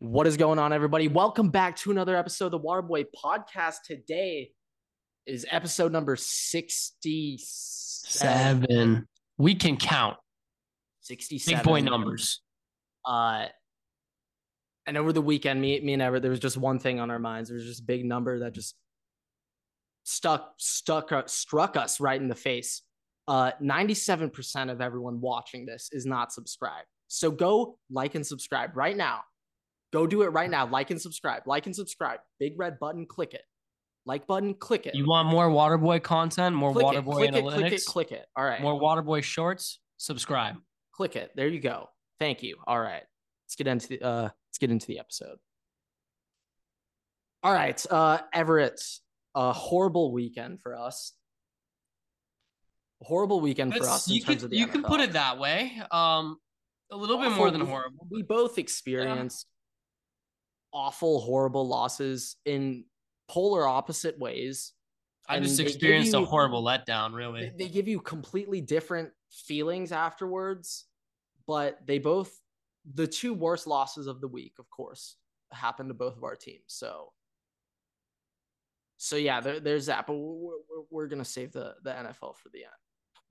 What is going on, everybody? Welcome back to another episode of the Waterboy Podcast. Today is episode number 67. We can count. 67. Big boy numbers. And over the weekend, me and Everett, there was just one thing on our minds. There was just a big number that just struck us right in the face. 97% of everyone watching this is not subscribed. So go like and subscribe right now. Go do it right now. Like and subscribe. Like and subscribe. Big red button, click it. Like button, click it. You want more Waterboy content, more Waterboy analytics? Click it. All right. More Waterboy shorts? Subscribe. Click it. There you go. Thank you. All right. Let's get into the episode. All right. Everett, a horrible weekend for us. In terms of the NFL. You can put it that way. A little awful, bit more than horrible. We both experienced awful, horrible losses in polar opposite ways. I just experienced a horrible letdown, really. They give you completely different feelings afterwards, but they both, the two worst losses of the week, of course, happened to both of our teams. So yeah, there's that, but we're going to save the NFL for the end.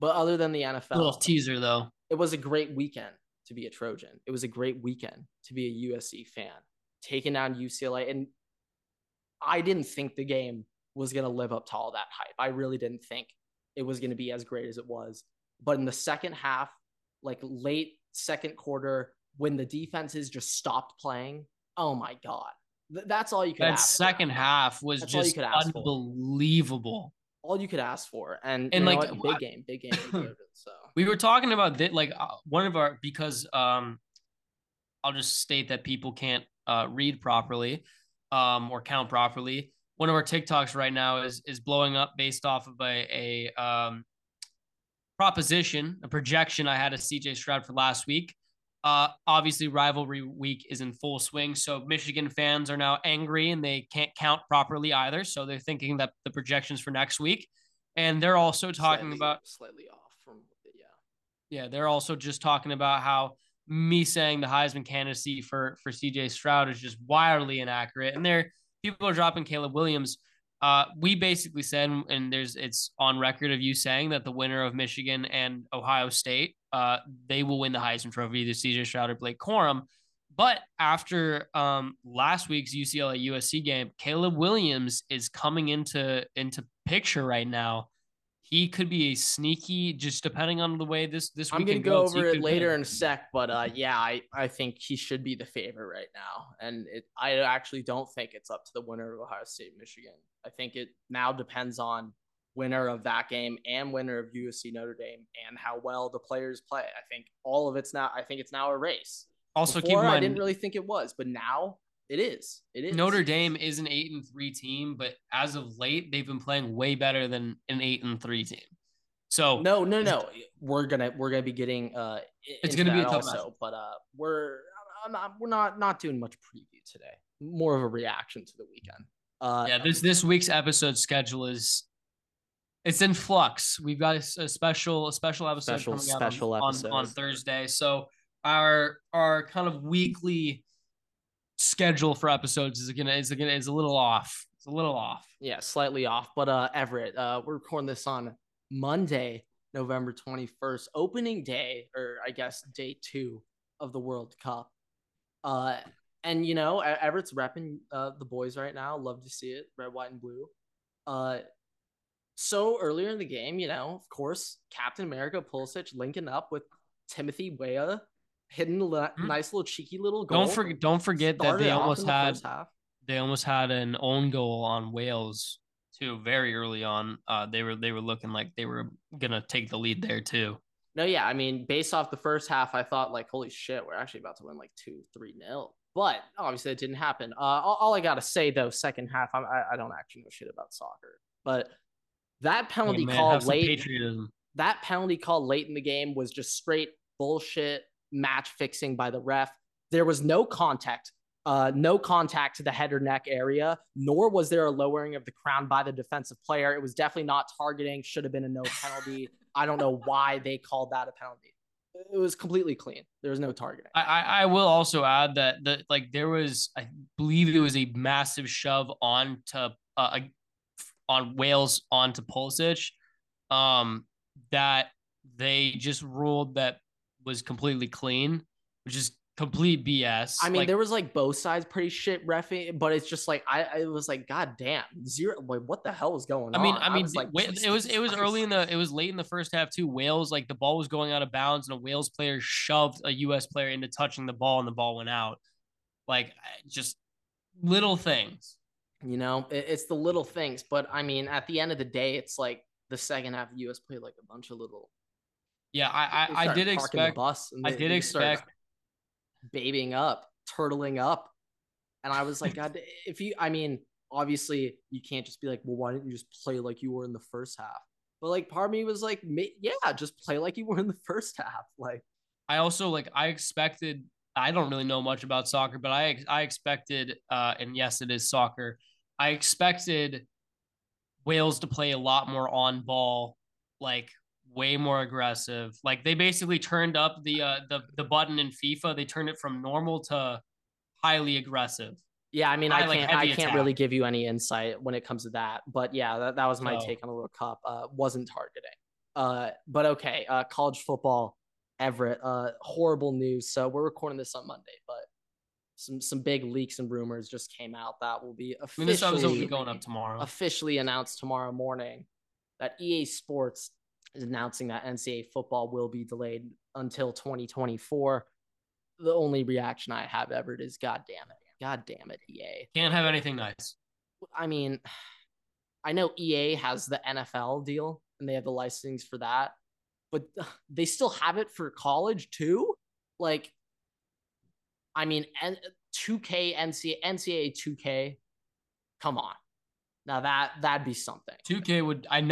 But other than the NFL, a little teaser though, it was a great weekend to be a Trojan. It was a great weekend to be a USC fan. Taking down UCLA, and I didn't think the game was going to live up to all that hype. I really didn't think it was going to be as great as it was. But in the second half, like late second quarter, when the defenses just stopped playing, oh my God. That's all you could ask for. That second half was just unbelievable. All you could ask for. And like, big game. So we were talking about that, like one of our, because I'll just state that people can't read properly or count properly. One of our TikToks right now is blowing up based off of a projection I had of CJ Stroud for last week. Obviously rivalry week is in full swing, so Michigan fans are now angry and they can't count properly either, so they're thinking that the projections for next week, and they're also talking they're also just talking about how me saying the Heisman candidacy for CJ Stroud is just wildly inaccurate. And people are dropping Caleb Williams. We basically said, and it's on record of you saying that the winner of Michigan and Ohio State, they will win the Heisman Trophy, either CJ Stroud or Blake Corum. But after last week's UCLA-USC game, Caleb Williams is coming into picture right now. He could be a sneaky, just depending on the way this weekend goes. I'm going to go over it later in a sec, but I think he should be the favorite right now. And I actually don't think it's up to the winner of Ohio State, Michigan. I think it now depends on winner of that game and winner of USC Notre Dame and how well the players play. I think all of it's now. I think it's now a race. Also, before, keep in mind, I didn't really think it was, but now it is. It is. Notre Dame is an 8-3 team, but as of late, they've been playing way better than an 8-3 team. So no, we're gonna be getting. It's gonna be a tough match, but we're not doing much preview today. More of a reaction to the weekend. This week's episode schedule is it's in flux. We've got a special episode coming out on Thursday. So our kind of weekly schedule for episodes is a little off. It's a little off. Yeah, slightly off. But Everett, we're recording this on Monday, November 21st, opening day, or I guess day 2 of the World Cup. And you know, Everett's repping the boys right now. Love to see it, red, white, and blue. So earlier in the game, you know, of course, Captain America Pulisic linking up with Timothy Weah, hitting nice little cheeky little goal. Don't forget that they almost had an own goal on Wales too very early on. They were looking like they were gonna take the lead there too. No, yeah, I mean, based off the first half, I thought like, holy shit, we're actually about to win like 2-3-0. But obviously it didn't happen. All I gotta say though, second half, I don't actually know shit about soccer, but that penalty call late. That penalty call late in the game was just straight bullshit. Match fixing by the ref. There was no contact to the head or neck area, nor was there a lowering of the crown by the defensive player. It was definitely not targeting. Should have been a no penalty. I don't know why they called that a penalty. it was completely clean. There was no targeting. I will also add that there was, I believe it was a massive shove on Wales onto Pulisic, that they just ruled that was completely clean, which is complete BS. I mean, there was both sides pretty shit reffing, but it's just I was god damn, zero. Like, what the hell was going on? I mean, it was early in the, it was late in the first half too. Wales, the ball was going out of bounds, and a Wales player shoved a U.S. player into touching the ball, and the ball went out. Just little things. You know, it's the little things, but I mean, at the end of the day, it's the second half of the U.S. played a bunch of little. Yeah, I did expect. Babying up, turtling up, and I was God, if you, I mean, obviously you can't just be well, why didn't you just play like you were in the first half? But part of me was yeah, just play like you were in the first half. I also I expected. I don't really know much about soccer, but I expected, and yes, it is soccer. I expected Wales to play a lot more on ball, way more aggressive. They basically turned up the button in FIFA. They turned it from normal to highly aggressive. Yeah, I mean, I can't really give you any insight when it comes to that. But yeah, that was my take on the World Cup. Wasn't targeting. But okay, college football. Everett, horrible news. So we're recording this on Monday, but some big leaks and rumors just came out that will be officially announced tomorrow morning, that EA Sports is announcing that NCAA football will be delayed until 2024. The only reaction I have, Everett, is God damn it, EA. Can't have anything nice. I mean, I know EA has the NFL deal and they have the license for that, but they still have it for college too. I mean, 2K, NCAA 2K, come on. Now that'd be something. 2K would do that.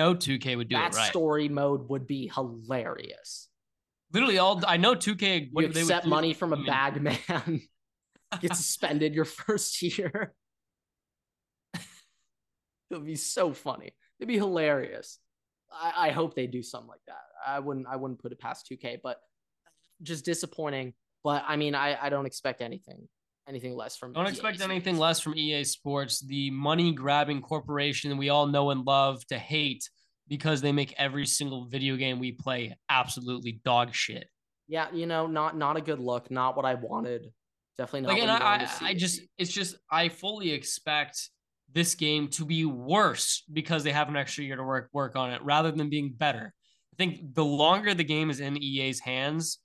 It, right? Story mode would be hilarious. Literally all, I know 2K. What you they accept would money from a bag man, get suspended your first year. It would be so funny. It'd be hilarious. I hope they do something like that. I wouldn't put it past 2K, but just disappointing. But I mean, I don't expect anything less from. Don't expect anything less from EA Sports, the money-grabbing corporation we all know and love to hate because they make every single video game we play absolutely dog shit. Yeah, you know, not a good look. Not what I wanted. Definitely not. What I just, it's just, I fully expect this game to be worse because they have an extra year to work on it rather than being better. I think the longer the game is in EA's hands,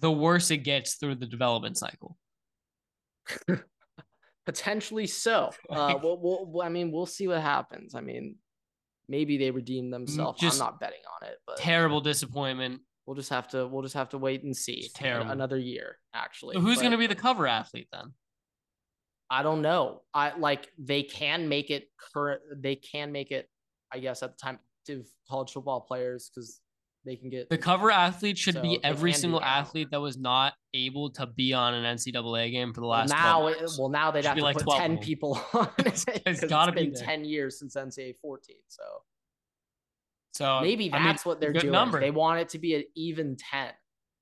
the worse it gets through the development cycle. Potentially so. We'll see what happens. I mean, maybe they redeem themselves. I'm not betting on it, but terrible disappointment. We'll just have to wait and see. It's terrible. Another year, actually. So who's going to be the cover athlete then? I don't know. They can make it current. They can make it, I guess, at the time, active college football players, because they can get the cover athlete should be every single athlete that was not able to be on an NCAA game for the last. Now they'd have to put 10 people on. It's got to be 10 years since NCAA 14. So maybe that's what they're doing. Number. They want it to be an even 10,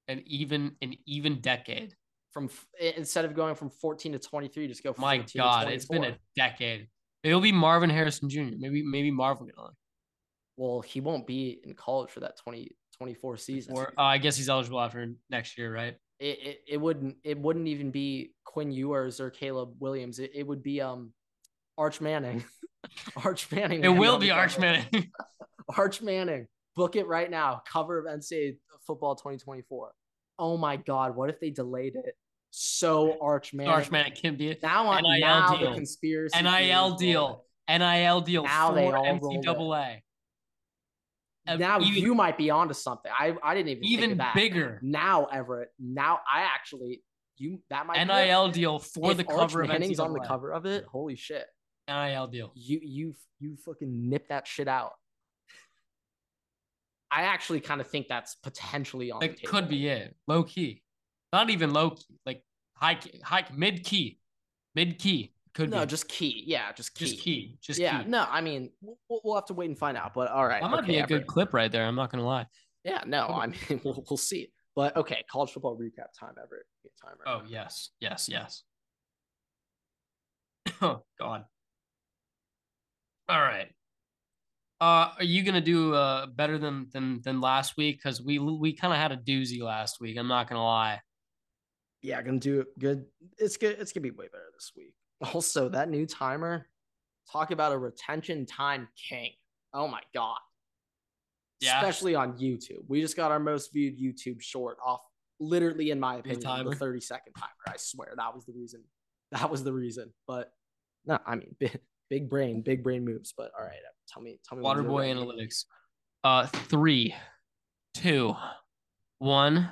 an even decade. From instead of going from 14 to 23, just go. From my God, it's been a decade. It'll be Marvin Harrison Jr. Maybe Marvin get on. Well, he won't be in college for that 2024 season. Or I guess he's eligible after next year, right? It wouldn't even be Quinn Ewers or Caleb Williams. It would be Arch Manning. Arch Manning. It will be Arch Manning. Arch Manning. Book it right now. Cover of NCAA football 2024. Oh my God! What if they delayed it? So Arch Manning. Arch Manning can be now. Now the conspiracy. NIL deal. NIL deal. Now they all NCAA. Now you might be onto something. I didn't even think of that. Bigger now, Everett. Now I actually that might NIL deal for the cover of Manning's on the cover of it. Holy shit! NIL deal. You fucking nip that shit out. I actually kind of think that's potentially on. That could be it. Low key, not even low key. Like high mid key. Could no, be. Just key. Yeah, just key. Just key. Just yeah, key. No, I mean, we'll have to wait and find out. But all right. That might be a good clip right there. I'm not going to lie. Yeah, no, I mean, we'll see. But okay, college football recap time, Everett. Time, right? Oh, yes. Oh, God. All right. Are you gonna do better than last week? Because we kind of had a doozy last week. I'm not gonna lie. Yeah, gonna do it good. It's good. It's gonna be way better this week. Also, that new timer. Talk about a retention time king. Oh my God. Yeah. Especially on YouTube. We just got our most viewed YouTube short off. Literally, in my opinion, the 30-second timer. I swear that was the reason. But no, I mean. Big brain moves, but all right. Tell me. Waterboy analytics. 3, 2, 1,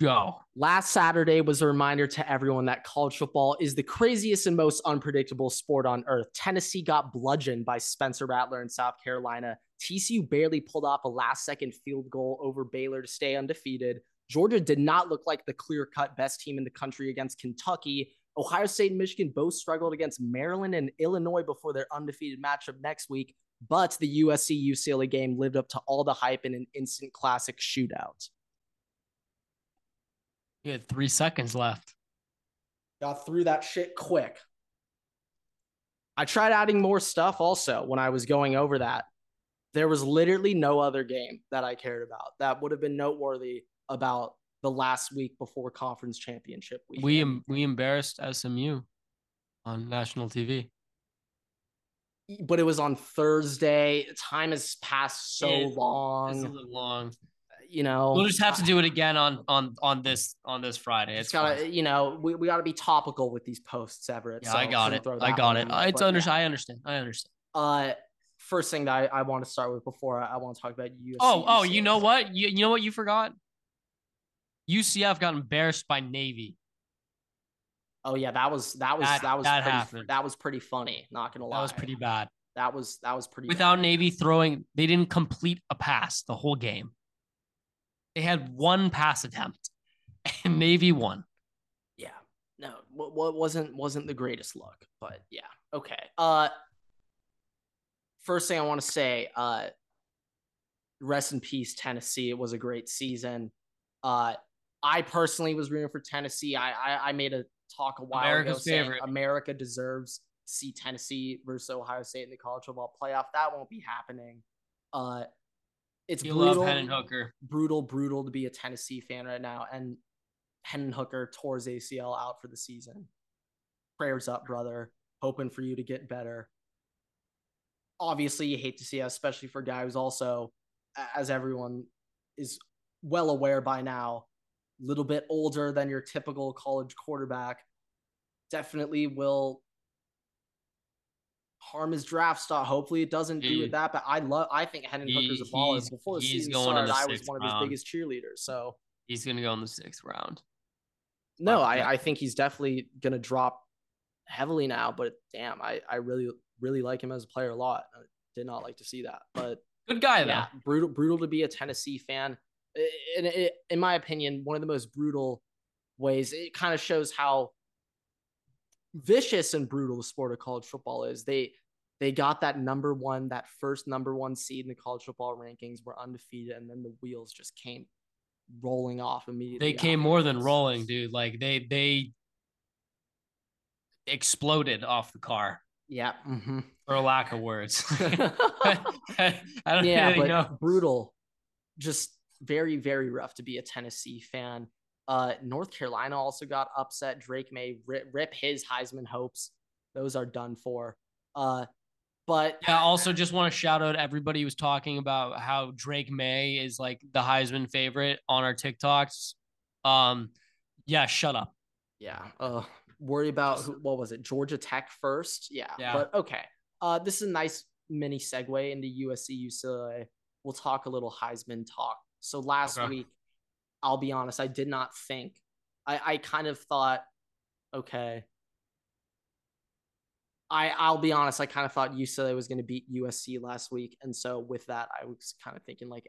go. Last Saturday was a reminder to everyone that college football is the craziest and most unpredictable sport on earth. Tennessee got bludgeoned by Spencer Rattler in South Carolina. TCU barely pulled off a last-second field goal over Baylor to stay undefeated. Georgia did not look like the clear-cut best team in the country against Kentucky. Ohio State and Michigan both struggled against Maryland and Illinois before their undefeated matchup next week, but the USC-UCLA game lived up to all the hype in an instant classic shootout. You had 3 seconds left. Got through that shit quick. I tried adding more stuff also when I was going over that. There was literally no other game that I cared about that would have been noteworthy about the last week before conference championship week. We embarrassed SMU on national TV. But it was on Thursday. Time has passed so long. It's a little long. You know, we'll just have to do it again on this Friday. It's gotta, fun. You know, we got to be topical with these posts, Everett. Yeah, so I got it. I understand. First thing that I want to start with before I want to talk about USC. Oh, you know what? You know what you forgot? UCF got embarrassed by Navy. Oh yeah, that was pretty funny. Not gonna lie, that was pretty bad. That was pretty. Without bad. Navy throwing, they didn't complete a pass the whole game. They had one pass attempt, and Navy won. Yeah, no, what wasn't the greatest look, but yeah, okay. First thing I want to say, rest in peace, Tennessee. It was a great season. I personally was rooting for Tennessee. I made a talk a while ago saying favorite. America deserves to see Tennessee versus Ohio State in the college football playoff. That won't be happening. It's brutal, brutal to be a Tennessee fan right now. And Hendon Hooker tore his ACL out for the season. Prayers up, brother. Hoping for you to get better. Obviously, you hate to see us, especially for a guy who's also, as everyone is well aware by now, a little bit older than your typical college quarterback, definitely will harm his draft stock. Hopefully it doesn't do it that bad. I think Hendon Hooker's a baller. Before the season started, I was one of his biggest cheerleaders. So he's going to go in the 6th round. No, I think he's definitely going to drop heavily now, but damn, I really, really like him as a player a lot. I did not like to see that, but good guy. Yeah, though. Brutal to be a Tennessee fan. In my opinion, one of the most brutal ways. It kind of shows how vicious and brutal the sport of college football is. They got that first number one seed in the college football rankings, were undefeated, and then the wheels just came rolling off immediately. They came more than rolling, dude. Like they exploded off the car. Yeah. Mm-hmm. For lack of words. I don't really know. Brutal. Just very, very rough to be a Tennessee fan. North Carolina also got upset. Drake May, rip his Heisman hopes. Those are done for. But I also just want to shout out everybody who's talking about how Drake May is like the Heisman favorite on our TikToks. Yeah, shut up. Yeah. Worry about Georgia Tech first. Yeah. But okay. This is a nice mini segue into USC, UCLA. We'll talk a little Heisman talk. So last week, I'll be honest, I did not think. I kind of thought, okay. I'll be honest, I kind of thought UCLA was going to beat USC last week. And so with that, I was kind of thinking like,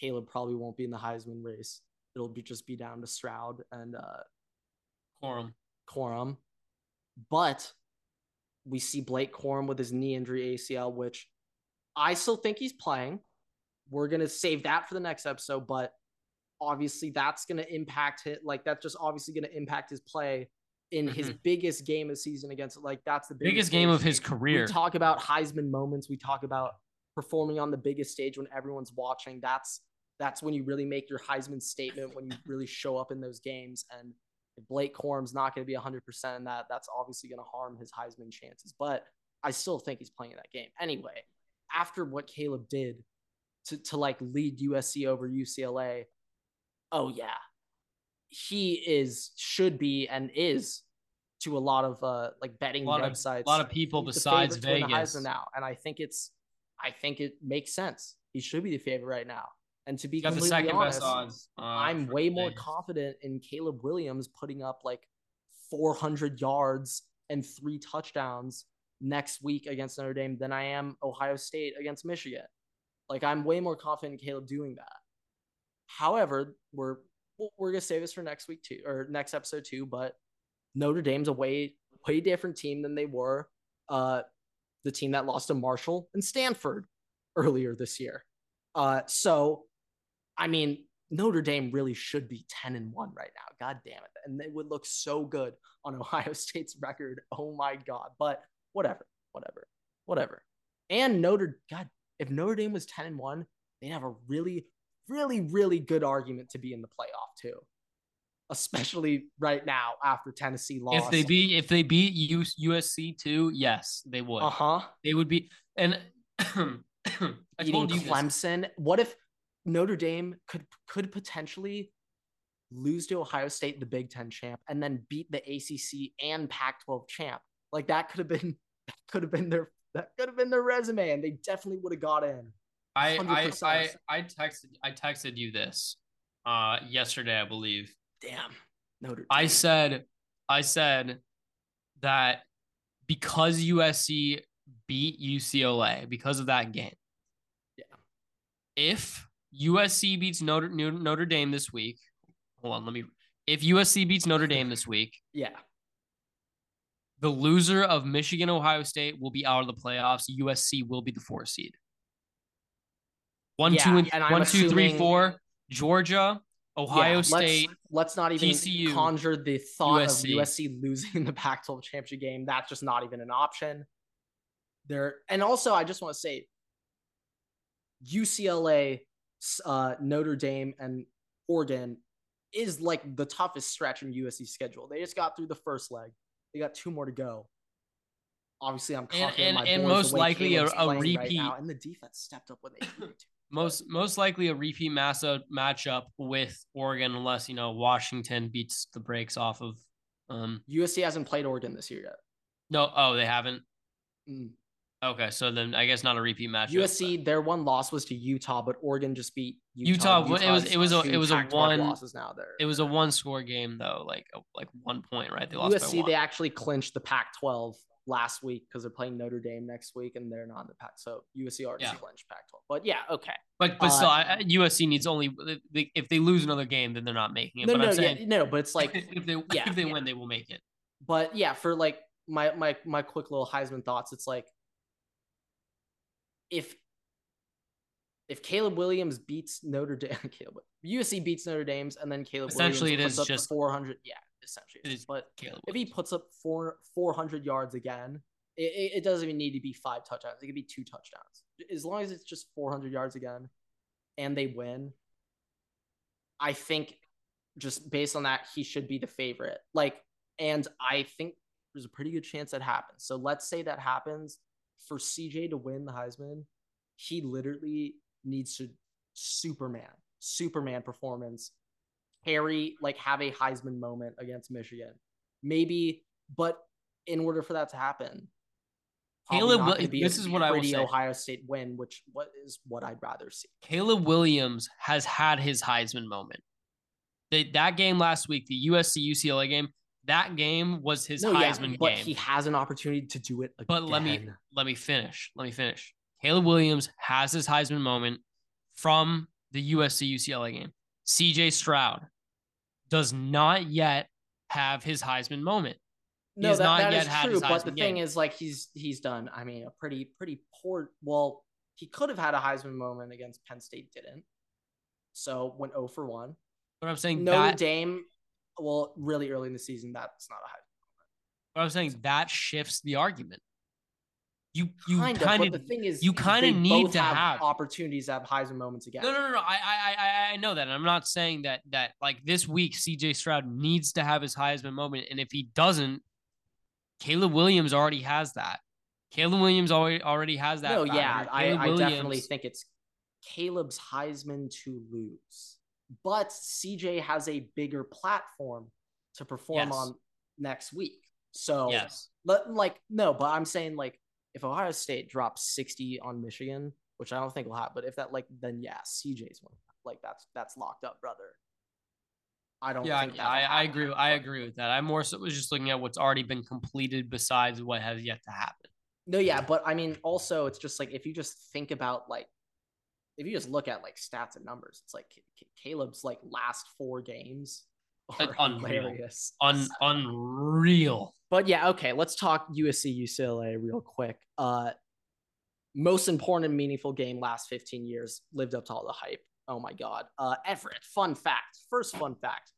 Caleb probably won't be in the Heisman race. It'll just be down to Stroud and Corum. But we see Blake Corum with his knee injury, ACL, which I still think he's playing. We're going to save that for the next episode, but obviously that's going to impact his, like, that's just obviously going to impact his play in his biggest game of the season against, like, that's the biggest game of his career. We talk about Heisman moments. We talk about performing on the biggest stage when everyone's watching. That's when you really make your Heisman statement, when you really show up in those games. And if Blake Corum's not going to be 100% in that, that's obviously going to harm his Heisman chances. But I still think he's playing in that game. Anyway, after what Caleb did to like lead USC over UCLA, oh yeah, he should be and is to a lot of like betting websites, a lot of people besides Vegas now, and I think it makes sense. He should be the favorite right now. And to be completely honest, I'm way more confident in Caleb Williams putting up like 400 yards and 3 touchdowns next week against Notre Dame than I am Ohio State against Michigan. Like, I'm way more confident in Caleb doing that. However, we're going to save this for next week too, or next episode too, but Notre Dame's a way different team than they were the team that lost to Marshall and Stanford earlier this year. So, I mean, Notre Dame really should be 10-1 right now. God damn it. And they would look so good on Ohio State's record. Oh my God. But whatever. And if Notre Dame was 10-1, they'd have a really, really, really good argument to be in the playoff too, especially right now after Tennessee lost. If they beat USC too, yes, they would. They would be. And beating Clemson. This. What if Notre Dame could potentially lose to Ohio State, the Big Ten champ, and then beat the ACC and Pac-12 champ? Like, that could have been their resume, and they definitely would have got in. 100%. I texted you this yesterday, I believe. Damn. Notre Dame. I said that because USC beat UCLA, because of that game. Yeah. If USC beats Notre Dame this week, if USC beats Notre Dame this week, yeah, the loser of Michigan, Ohio State will be out of the playoffs. USC will be the 4 seed. 1, 2, 3, 4. Georgia, Ohio State. Let's not even TCU, conjure the thought of USC losing the Pac-12 championship game. That's just not even an option. And also, I just want to say, UCLA, Notre Dame, and Oregon is like the toughest stretch in USC's schedule. They just got through the first leg. They got 2 more to go. Obviously, I'm confident in my boys. And most likely a repeat. Right now, and the defense stepped up when they needed to. Most likely a repeat matchup with Oregon, unless, Washington beats the brakes off of. USC hasn't played Oregon this year yet. No, they haven't? Mm. Okay, so then I guess not a repeat matchup. USC, their 1 loss was to Utah, but Oregon just beat Utah. It was a 1-score game though, like 1 point, right? They lost USC, by 1. They actually clinched the Pac-12 last week because they're playing Notre Dame next week, and they're not in the Pac. So USC already clinched Pac-12. But yeah, okay. But still, USC needs only if they lose another game, then they're not making it. But it's like if they win, they will make it. But yeah, for like my quick little Heisman thoughts, it's like, if Caleb Williams beats Notre Dame, USC beats Notre Dame's, and then Caleb essentially Williams puts up 400. Yeah, essentially. But if he puts up 400 yards again, it doesn't even need to be 5 touchdowns. It could be 2 touchdowns. As long as it's just 400 yards again and they win, I think just based on that, he should be the favorite. And I think there's a pretty good chance that happens. So let's say that happens. For CJ to win the Heisman, he literally needs to Superman performance, carry, have a Heisman moment against Michigan. Maybe, but in order for that to happen, this is what I will say. Ohio State win, which is what I'd rather see. Caleb Williams has had his Heisman moment. That game last week, the USC-UCLA game, that game was his Heisman game. He has an opportunity to do it again. But let me finish. Caleb Williams has his Heisman moment from the USC-UCLA game. CJ Stroud does not yet have his Heisman moment. No, that is true. But the thing is, he's done. I mean, a pretty poor. Well, he could have had a Heisman moment against Penn State, didn't. So went 0 for 1. But I'm saying Notre Dame, well, really early in the season, that's not a high. But I'm saying that shifts the argument. You kind of need to have opportunities to have Heisman moments again. No. I know that. And I'm not saying that like this week, CJ Stroud needs to have his Heisman moment. And if he doesn't, Caleb Williams already has that. Caleb Williams already has that. I definitely think it's Caleb's Heisman to lose. But CJ has a bigger platform to perform on next week. So, but I'm saying like, if Ohio State drops 60 on Michigan, which I don't think will happen, but if that, like, then CJ's one. Like that's locked up, brother. I agree with that. I more so was just looking at what's already been completed besides what has yet to happen. No, yeah, but I mean, also it's just like if you just look at like stats and numbers, it's like Caleb's like last four games. Hilarious. Unreal. But yeah, okay, let's talk USC, UCLA real quick. Most important and meaningful game last 15 years. Lived up to all the hype. Oh my God. Everett, fun fact. First fun fact.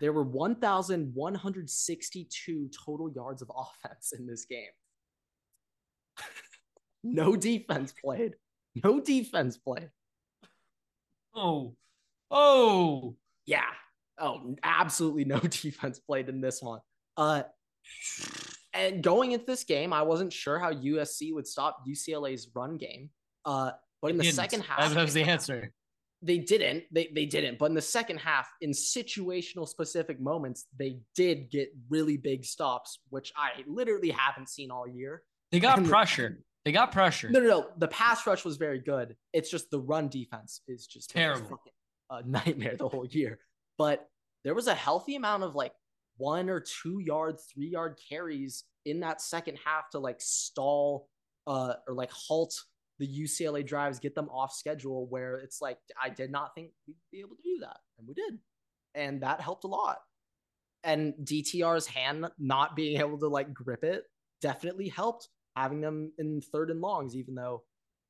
There were 1,162 total yards of offense in this game. No defense played. Oh. Yeah. Oh, absolutely no defense played in this one. And going into this game, I wasn't sure how USC would stop UCLA's run game. But in the second half, that was the answer. They didn't. But in the second half, in situational specific moments, they did get really big stops, which I literally haven't seen all year. They got pressure. No. The pass rush was very good. It's just the run defense is just terrible. A nightmare the whole year. But there was a healthy amount of like 1 or 2 yard, 3 yard carries in that second half to like stall or like halt the UCLA drives, get them off schedule, where it's like, I did not think we'd be able to do that. And we did. And that helped a lot. And DTR's hand not being able to like grip it definitely helped having them in third and longs, even though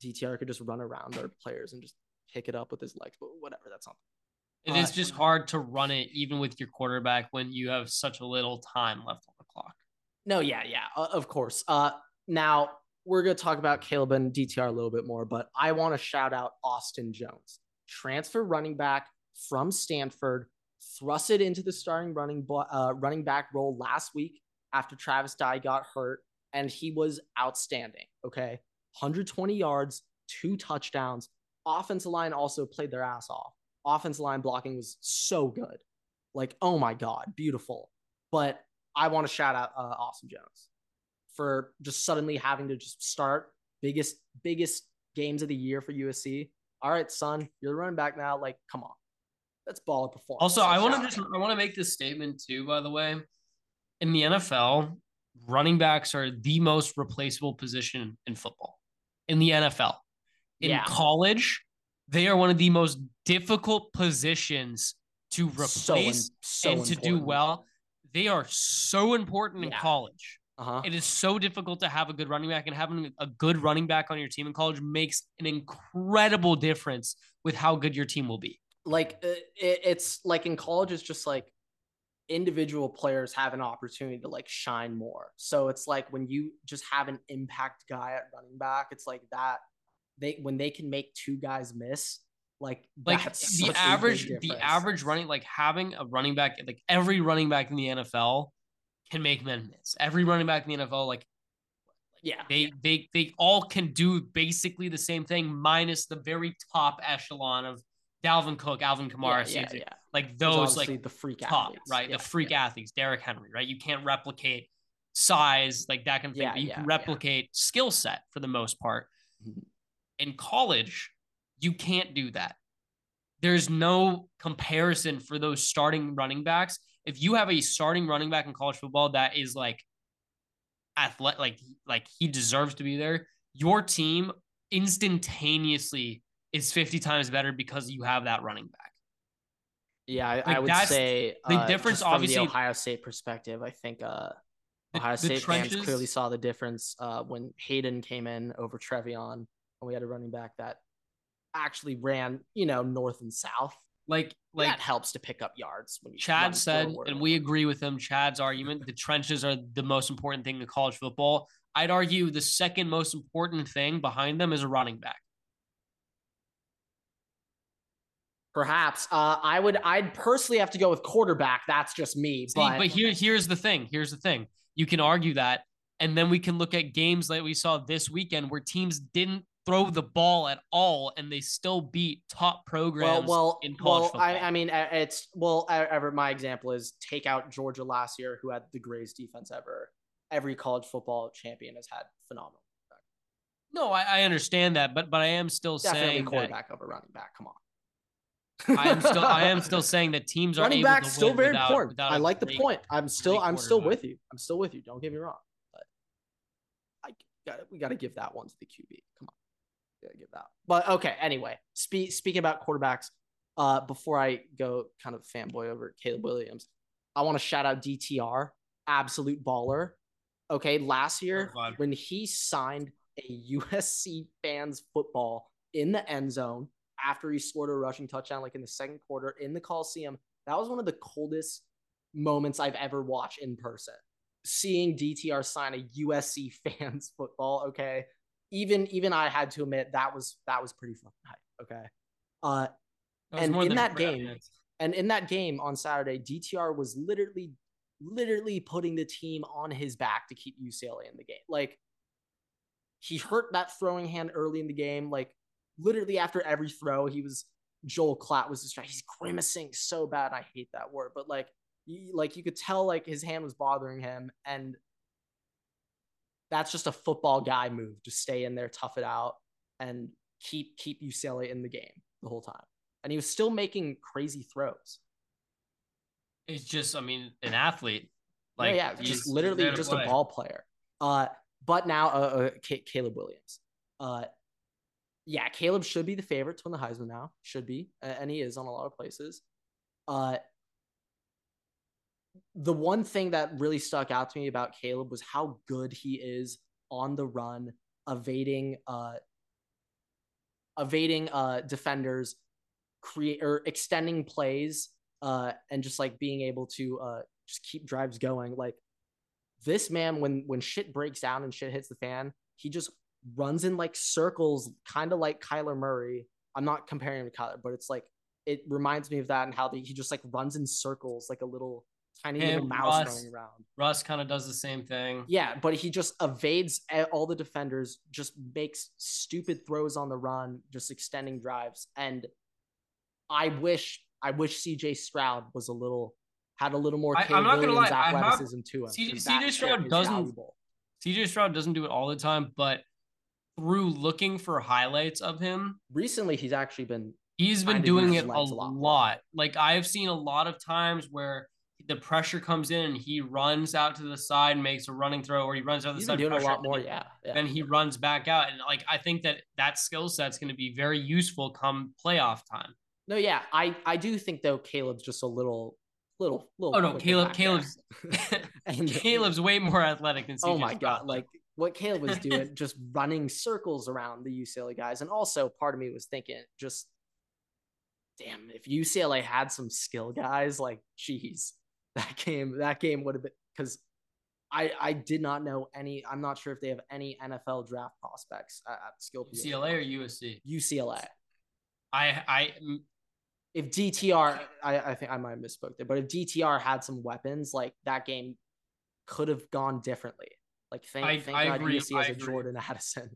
DTR could just run around their players and just pick it up with his legs, but whatever, that's not. It is just hard to run it even with your quarterback when you have such a little time left on the clock. No, yeah, of course. Now, we're going to talk about Caleb and DTR a little bit more, but I want to shout out Austin Jones. Transfer running back from Stanford, thrusted into the starting running back role last week after Travis Dye got hurt, and he was outstanding, okay? 120 yards, 2 touchdowns. Offensive line also played their ass off. Offensive line blocking was so good. Like, oh my God, beautiful. But I want to shout out Austin Jones for just suddenly having to just start biggest games of the year for USC. All right, son, you're the running back now. Like, come on. That's baller performance. Also, I want to make this statement too, by the way. In the NFL, running backs are the most replaceable position in football. In the NFL. In college, they are one of the most difficult positions to replace and to important. Do well. They are so important in college. Uh-huh. It is so difficult to have a good running back, and having a good running back on your team in college makes an incredible difference with how good your team will be. Like it's like in college, it's just like individual players have an opportunity to like shine more. So it's like when you just have an impact guy at running back, it's like that. When they can make 2 guys miss, like the average running, like having a running back, like every running back in the NFL can make men miss. Every running back in the NFL, they all can do basically the same thing, minus the very top echelon of Dalvin Cook, Alvin Kamara, like those like the freak top athletes. Right, the freak athletes, Derrick Henry, right? You can't replicate size like that kind of thing, but you can replicate skill set for the most part. Mm-hmm. In college, you can't do that. There's no comparison for those starting running backs. If you have a starting running back in college football that is like athletic, like he deserves to be there, your team instantaneously is 50 times better because you have that running back. Yeah, I would say the difference, obviously, from the Ohio State perspective. I think Ohio State fans clearly saw the difference when Hayden came in over Trevion. We had a running back that actually ran, north and south. Like that helps to pick up yards. When you Chad said, and we agree with him, Chad's argument, the trenches are the most important thing in college football. I'd argue the second most important thing behind them is a running back. Perhaps I'd personally have to go with quarterback. That's just me. But here's the thing. You can argue that. And then we can look at games like we saw this weekend where teams didn't throw the ball at all, and they still beat top programs in college football. My example is take out Georgia last year, who had the greatest defense ever. Every college football champion has had phenomenal effect. No, I understand that, but I am still saying quarterback over running back. Come on. I am still saying that teams are running back still very important. I like the point. I'm still with you. I'm still with you. Don't get me wrong. But we got to give that one to the QB. Come on, we gotta give that. But okay. Anyway, speaking about quarterbacks, before I go kind of fanboy over Caleb Williams, I want to shout out DTR, absolute baller. Okay, last year when he signed a USC fans football in the end zone, after he scored a rushing touchdown, like in the second quarter in the Coliseum, that was one of the coldest moments I've ever watched in person. Seeing DTR sign a USC fans football, okay, even I had to admit that was pretty fucking hype, okay. And in that game on Saturday, DTR was literally putting the team on his back to keep UCLA in the game. Like, he hurt that throwing hand early in the game, like. Literally after every throw, Joel Klatt was distracted. He's grimacing so bad. I hate that word, but you could tell his hand was bothering him, and that's just a football guy move. Just stay in there, tough it out, and keep UCLA in the game the whole time. And he was still making crazy throws. It's just, an athlete. Just a ball player. But now Caleb Williams. Yeah, Caleb should be the favorite to win the Heisman now. Should be. And he is on a lot of places. The one thing that really stuck out to me about Caleb was how good he is on the run, evading defenders, extending plays, and just being able to just keep drives going. Like, this man, when shit breaks down and shit hits the fan, he just runs in circles, kind of like Kyler Murray. I'm not comparing him to Kyler, but it's it reminds me of that, and how he just runs in circles like a little tiny little mouse running around. Russ kind of does the same thing. Yeah, but he just evades all the defenders, just makes stupid throws on the run, just extending drives. And I wish CJ Stroud had a little more Williams athleticism to him. CJ Stroud doesn't do it all the time, but through looking for highlights of him recently, he's been doing it a lot. I've seen a lot of times where the pressure comes in and he runs out to the side, makes a running throw, or he runs out the side doing pressure, a lot more, then he runs back out. And I think that skill set's going to be very useful come playoff time. No, yeah, I do think though Caleb's just a little. Oh no, Caleb's way more athletic than CJ. Oh my God, what Caleb was doing, just running circles around the UCLA guys. And also part of me was thinking, just damn, if UCLA had some skill guys, geez, that game would have been, because I did not know any, I'm not sure if they have any NFL draft prospects at skill. UCLA or USC? UCLA. If DTR, I think I might have misspoke there, but if DTR had some weapons, that game could have gone differently. I agree. Jordan Addison.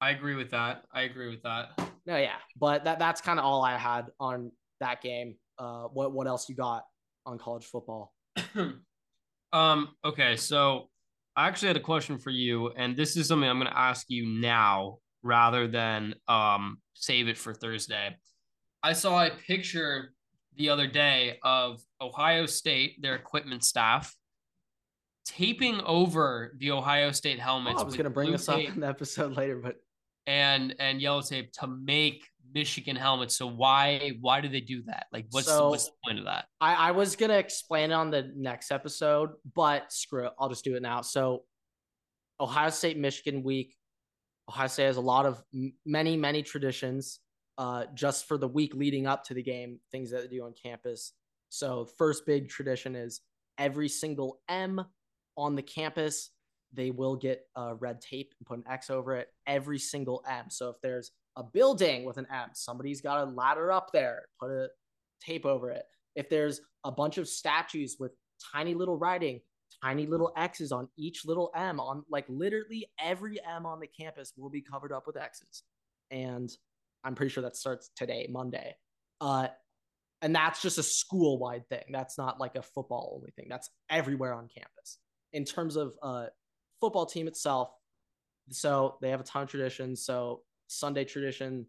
I agree with that. No, yeah, but that's kind of all I had on that game. What else you got on college football? Okay, so I actually had a question for you, and this is something I'm going to ask you now rather than save it for Thursday. I saw a picture the other day of Ohio State, their equipment staff, taping over the Ohio State helmets. Oh, I was going to bring this up in the episode later, but and yellow tape to make Michigan helmets. So why do they do that? What's the point of that? I was going to explain it on the next episode, but screw it, I'll just do it now. So Ohio State Michigan week, Ohio State has a lot of many traditions. just for the week leading up to the game, things that they do on campus. So first big tradition is every single M on the campus, they will get red tape and put an X over it, every single M. So if there's a building with an M, somebody's got a ladder up there, put a tape over it. If there's a bunch of statues with tiny little writing, tiny little X's on each little M, on like literally every M on the campus will be covered up with X's. And I'm pretty sure that starts today, Monday. And that's just a school-wide thing. That's not like a football-only thing. That's everywhere on campus. In terms of football team itself, so they have a ton of traditions. So Sunday tradition,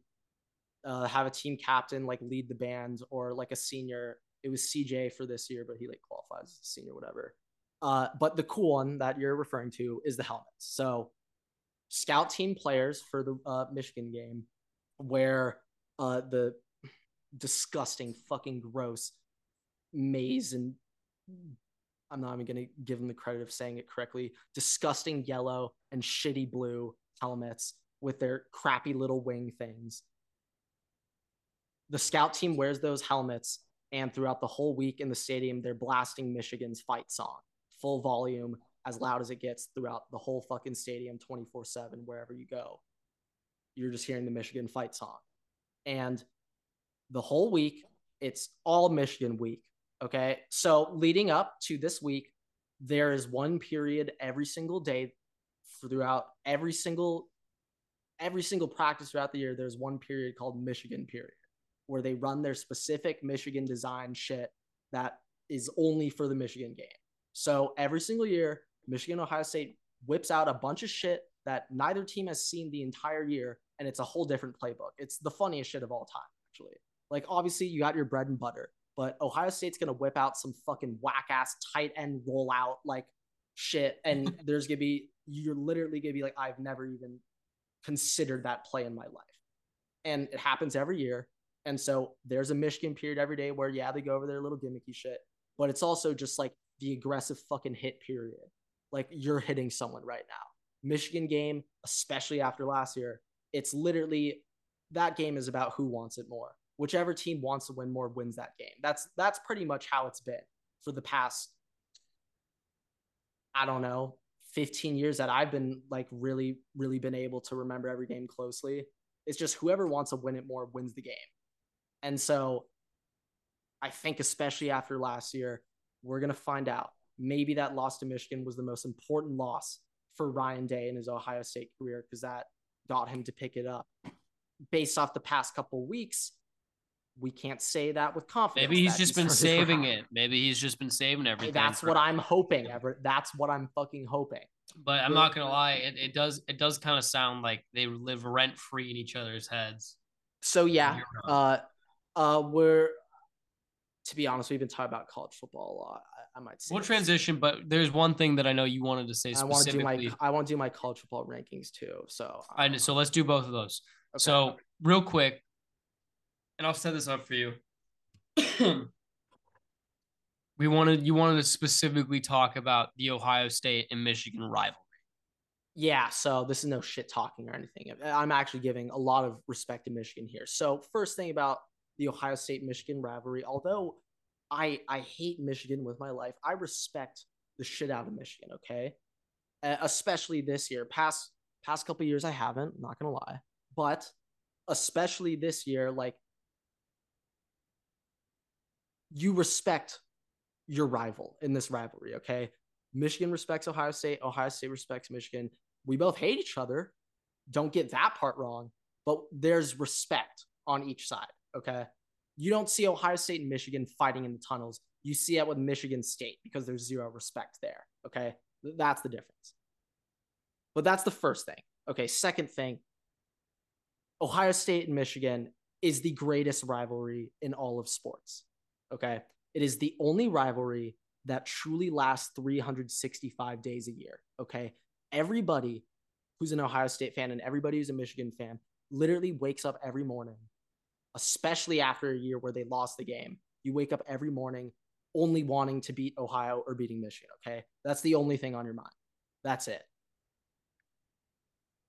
have a team captain like lead the band, or like a senior. It was CJ for this year, but he like qualifies as a senior, whatever. But the cool one that you're referring to is the helmets. So scout team players for the Michigan game wear the disgusting, fucking gross maize, and I'm not even going to give them the credit of saying it correctly, disgusting yellow and shitty blue helmets with their crappy little wing things. The scout team wears those helmets, and throughout the whole week in the stadium, they're blasting Michigan's fight song, full volume, as loud as it gets throughout the whole fucking stadium, 24/7, wherever you go. You're just hearing the Michigan fight song. And the whole week, it's all Michigan week, okay? So leading up to this week, there is one period every single day throughout every single practice throughout the year. There's one period called Michigan period, where they run their specific Michigan design shit that is only for the Michigan game. So every single year, Michigan, Ohio State whips out a bunch of shit that neither team has seen the entire year, and it's a whole different playbook. It's the funniest shit of all time, actually. Like, obviously, you got your bread and butter, but Ohio State's going to whip out some fucking whack-ass tight end rollout, like, shit, and there's going to be – you're literally going to be like, I've never even considered that play in my life. And it happens every year. And so there's a Michigan period every day where, yeah, they go over their little gimmicky shit, but it's also just like the aggressive fucking hit period. Like, you're hitting someone right now. Michigan game, especially after last year, it's literally that game is about who wants it more. Whichever team wants to win more wins that game. That's pretty much how it's been for the past, I don't know, 15 years that I've been like really, really been able to remember every game closely. It's just whoever wants to win it more wins the game. And so I think especially after last year, we're going to find out. Maybe that loss to Michigan was the most important loss for Ryan Day in his Ohio State career, because that got him to pick it up. Based off the past couple of weeks, we can't say that with confidence. Maybe he's just been saving it. Maybe he's just been saving everything. That's what I'm hoping, Everett. That's what I'm fucking hoping. But I'm not going to lie. It does kind of sound like they live rent-free in each other's heads. So, yeah. We're, to be honest, we've been talking about college football a lot. I might say we'll transition, but there's one thing that I know you wanted to say specifically. I want to do my college football rankings too. So let's do both of those. Okay. So real quick, and I'll set this up for you. you wanted to specifically talk about the Ohio State and Michigan rivalry. Yeah, so this is no shit talking or anything. I'm actually giving a lot of respect to Michigan here. So first thing about the Ohio State-Michigan rivalry, although I hate Michigan with my life, I respect the shit out of Michigan, okay? Especially this year. Past couple years, I haven't, not going to lie. But especially this year, like, you respect your rival in this rivalry, okay? Michigan respects Ohio State. Ohio State respects Michigan. We both hate each other. Don't get that part wrong. But there's respect on each side. Okay. You don't see Ohio State and Michigan fighting in the tunnels. You see it with Michigan State because there's zero respect there. Okay. That's the difference. But that's the first thing. Okay. Second thing, Ohio State and Michigan is the greatest rivalry in all of sports. Okay. It is the only rivalry that truly lasts 365 days a year. Okay. Everybody who's an Ohio State fan and everybody who's a Michigan fan literally wakes up every morning, especially after a year where they lost the game. You wake up every morning only wanting to beat Ohio or beating Michigan, okay? That's the only thing on your mind. That's it.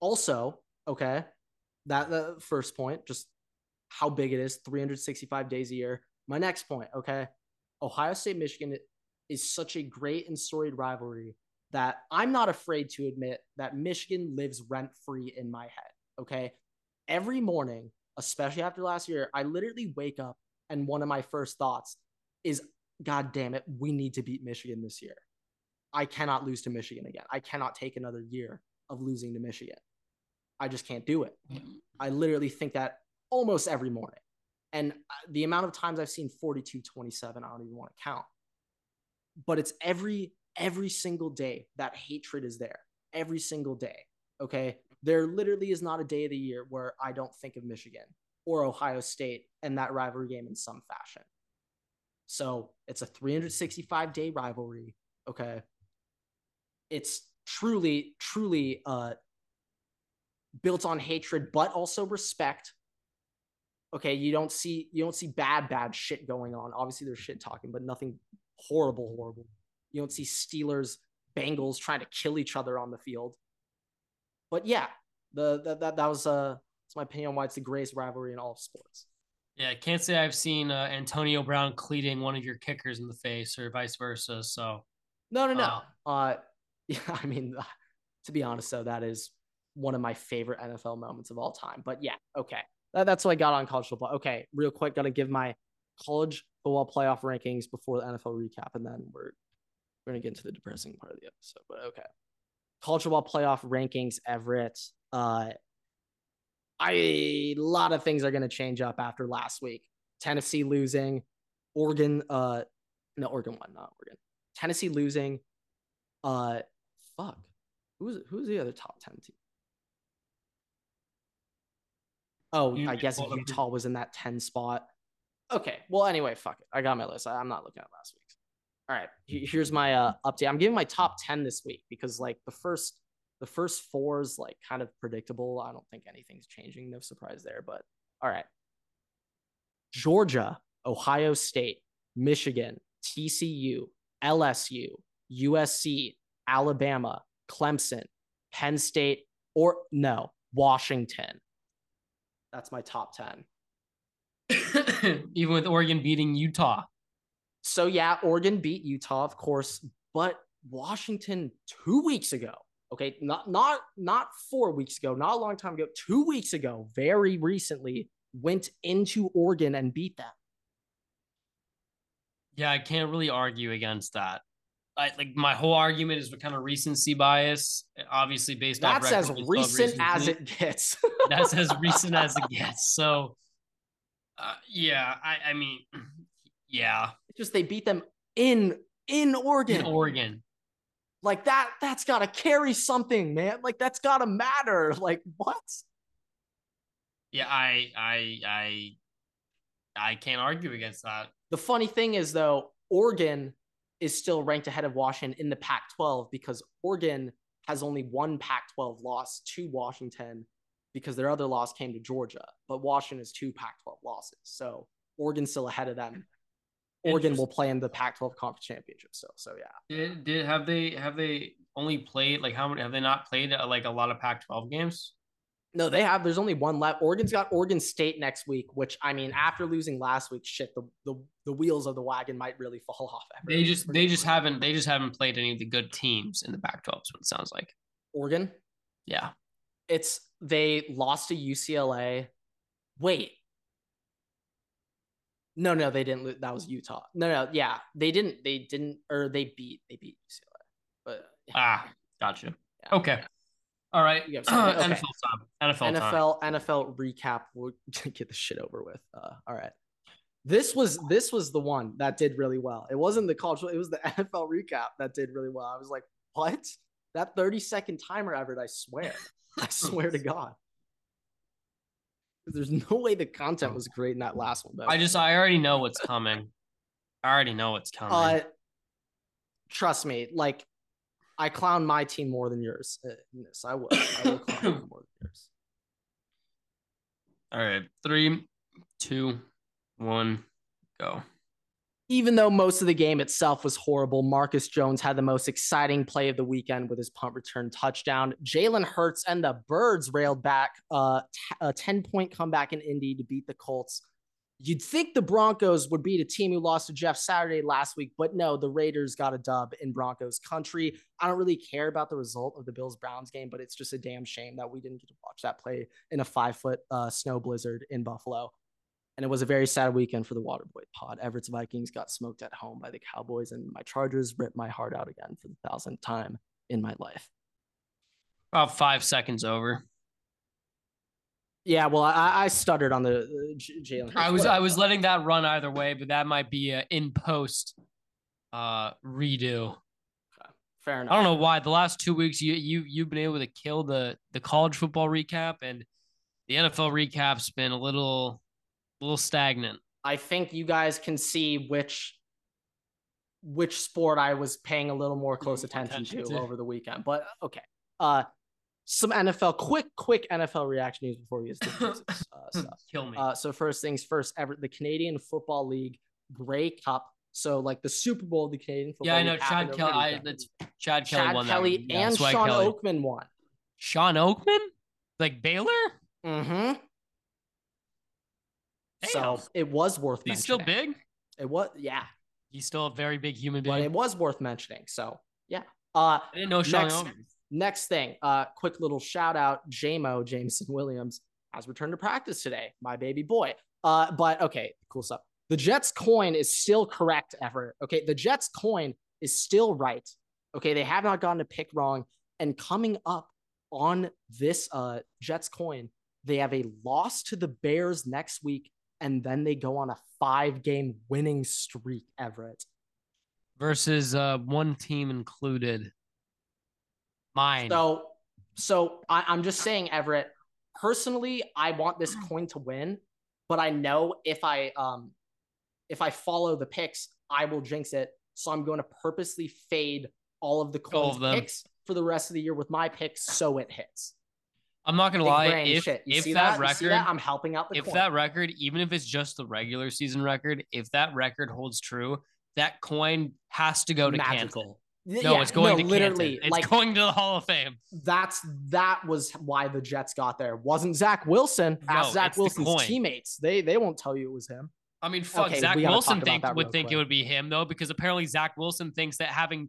Also, okay, that the first point, just how big it is, 365 days a year. My next point, okay, Ohio State, Michigan is such a great and storied rivalry that I'm not afraid to admit that Michigan lives rent-free in my head, okay? Every morning, especially after last year, I literally wake up and one of my first thoughts is, God damn it, we need to beat Michigan this year. I cannot lose to Michigan again. I cannot take another year of losing to Michigan. I just can't do it. I literally think that almost every morning. And the amount of times I've seen 42-27, I don't even want to count. But it's every single day that hatred is there. Every single day, okay? There literally is not a day of the year where I don't think of Michigan or Ohio State and that rivalry game in some fashion. So it's a 365-day rivalry, okay? It's truly built on hatred, but also respect. Okay, you don't see bad shit going on. Obviously, there's shit talking, but nothing horrible. You don't see Steelers, Bengals trying to kill each other on the field. But yeah, that's my opinion on why it's the greatest rivalry in all of sports. Yeah, I can't say I've seen Antonio Brown cleating one of your kickers in the face or vice versa. So no. Yeah, I mean, to be honest, though, that is one of my favorite NFL moments of all time. But yeah, okay. That's what I got on college football. Okay, real quick, got to give my college football playoff rankings before the NFL recap, and then we're going to get into the depressing part of the episode. But okay, college football playoff rankings, Everett. A lot of things are going to change up after last week. Tennessee losing, Tennessee losing. Fuck. Who's the other top 10 team? Oh, I guess Utah was in that 10 spot. Okay. Well, anyway, fuck it. I got my list. I'm not looking at last week's. All right. Here's my update. I'm giving my top 10 this week because like the first four is like kind of predictable. I don't think anything's changing. No surprise there, but all right. Georgia, Ohio State, Michigan, TCU, LSU, USC, Alabama, Clemson, Penn State, Washington. That's my top 10. Even with Oregon beating Utah. So, yeah, Oregon beat Utah, of course, but Washington 2 weeks ago. Okay, not 4 weeks ago, not a long time ago. 2 weeks ago, very recently, went into Oregon and beat them. Yeah, I can't really argue against that. My whole argument is what kind of recency bias, obviously based on record. That's as recent as it gets. That's as recent as it gets. So, yeah. It's just they beat them in Oregon. Like, that's got to carry something, man. Like, that's got to matter. Like, what? Yeah, I can't argue against that. The funny thing is, though, Oregon is still ranked ahead of Washington in the Pac-12 because Oregon has only one Pac-12 loss to Washington because their other loss came to Georgia, but Washington has two Pac-12 losses. So Oregon's still ahead of them. Oregon will play in the Pac-12 conference championship. So yeah. Have they only played how many, have they not played a lot of Pac-12 games? No, they have. There's only one left. Oregon's got Oregon State next week, which, I mean, after losing last week, shit, the wheels of the wagon might really fall off. They just haven't played any of the good teams in the Pac-12. Is what it sounds like. Oregon, yeah, they lost to UCLA. Wait, no, they didn't lose. That was Utah. No, yeah, they didn't, or they beat UCLA. But gotcha. Yeah, okay. Yeah. All right. Okay. NFL recap. We'll get this shit over with. All right. This was the one that did really well. It wasn't the college. It was the NFL recap that did really well. I was like, what? That 30-second timer, Everett, I swear. I swear to God. There's no way the content was great in that last one. Though. I already know what's coming. Trust me. I clown my team more than yours. Yes, I will. I will clown more than yours. All right. 3, 2, 1, go. even though most of the game itself was horrible, Marcus Jones had the most exciting play of the weekend with his punt return touchdown. Jalen Hurts and the Birds railed back a 10-point comeback in Indy to beat the Colts. You'd think the Broncos would beat a team who lost to Jeff Saturday last week, but no, the Raiders got a dub in Broncos country. I don't really care about the result of the Bills-Browns game, but it's just a damn shame that we didn't get to watch that play in a 5-foot snow blizzard in Buffalo. And it was a very sad weekend for the Waterboy pod. Everett's Vikings got smoked at home by the Cowboys, and my Chargers ripped my heart out again for the 1,000th time in my life. About 5 seconds over. Yeah, well, I stuttered on the Jalen. I was letting that run either way, but that might be an in-post redo. Okay, fair enough. I don't know why. The last 2 weeks, you've been able to kill the college football recap, and the NFL recap's been a little stagnant. I think you guys can see which sport I was paying a little more close attention to over the weekend. But okay, some NFL quick NFL reaction news before we get to the stuff. Kill me. So first things first, Everett, the Canadian Football League Grey Cup. So like the Super Bowl of the Canadian Football League. Yeah, I know Chad Kelly won that. Yeah, and Sean Oakman won. Sean Oakman, like Baylor. Mm-hmm. So it was worth mentioning. He's still big? It was, yeah. He's still a very big human being. But it was worth mentioning. So, yeah. I didn't know Sean Oakman. Next thing, quick little shout out. JMO, Jameson Williams, has returned to practice today. My baby boy. But, okay, cool stuff. The Jets coin is still correct, Everett. Okay, the Jets coin is still right. Okay, they have not gotten a pick wrong. And coming up on this Jets coin, they have a loss to the Bears next week. And then they go on a 5-game winning streak, Everett. Versus one team included. Mine. So I'm just saying, Everett, personally, I want this coin to win. But I know if I follow the picks, I will jinx it. So I'm going to purposely fade all of the coin's picks for the rest of the year with my picks so it hits. I'm not going to lie, I'm helping out the coin. If that record, even if it's just the regular season record, if that record holds true, that coin has to go to Cantle. It's like, going to the Hall of Fame. That was why the Jets got there. Wasn't Zach Wilson. Ask Zach Wilson's teammates. They won't tell you it was him. I mean, fuck, okay, Zach Wilson would think it would be him, though, because apparently Zach Wilson thinks that having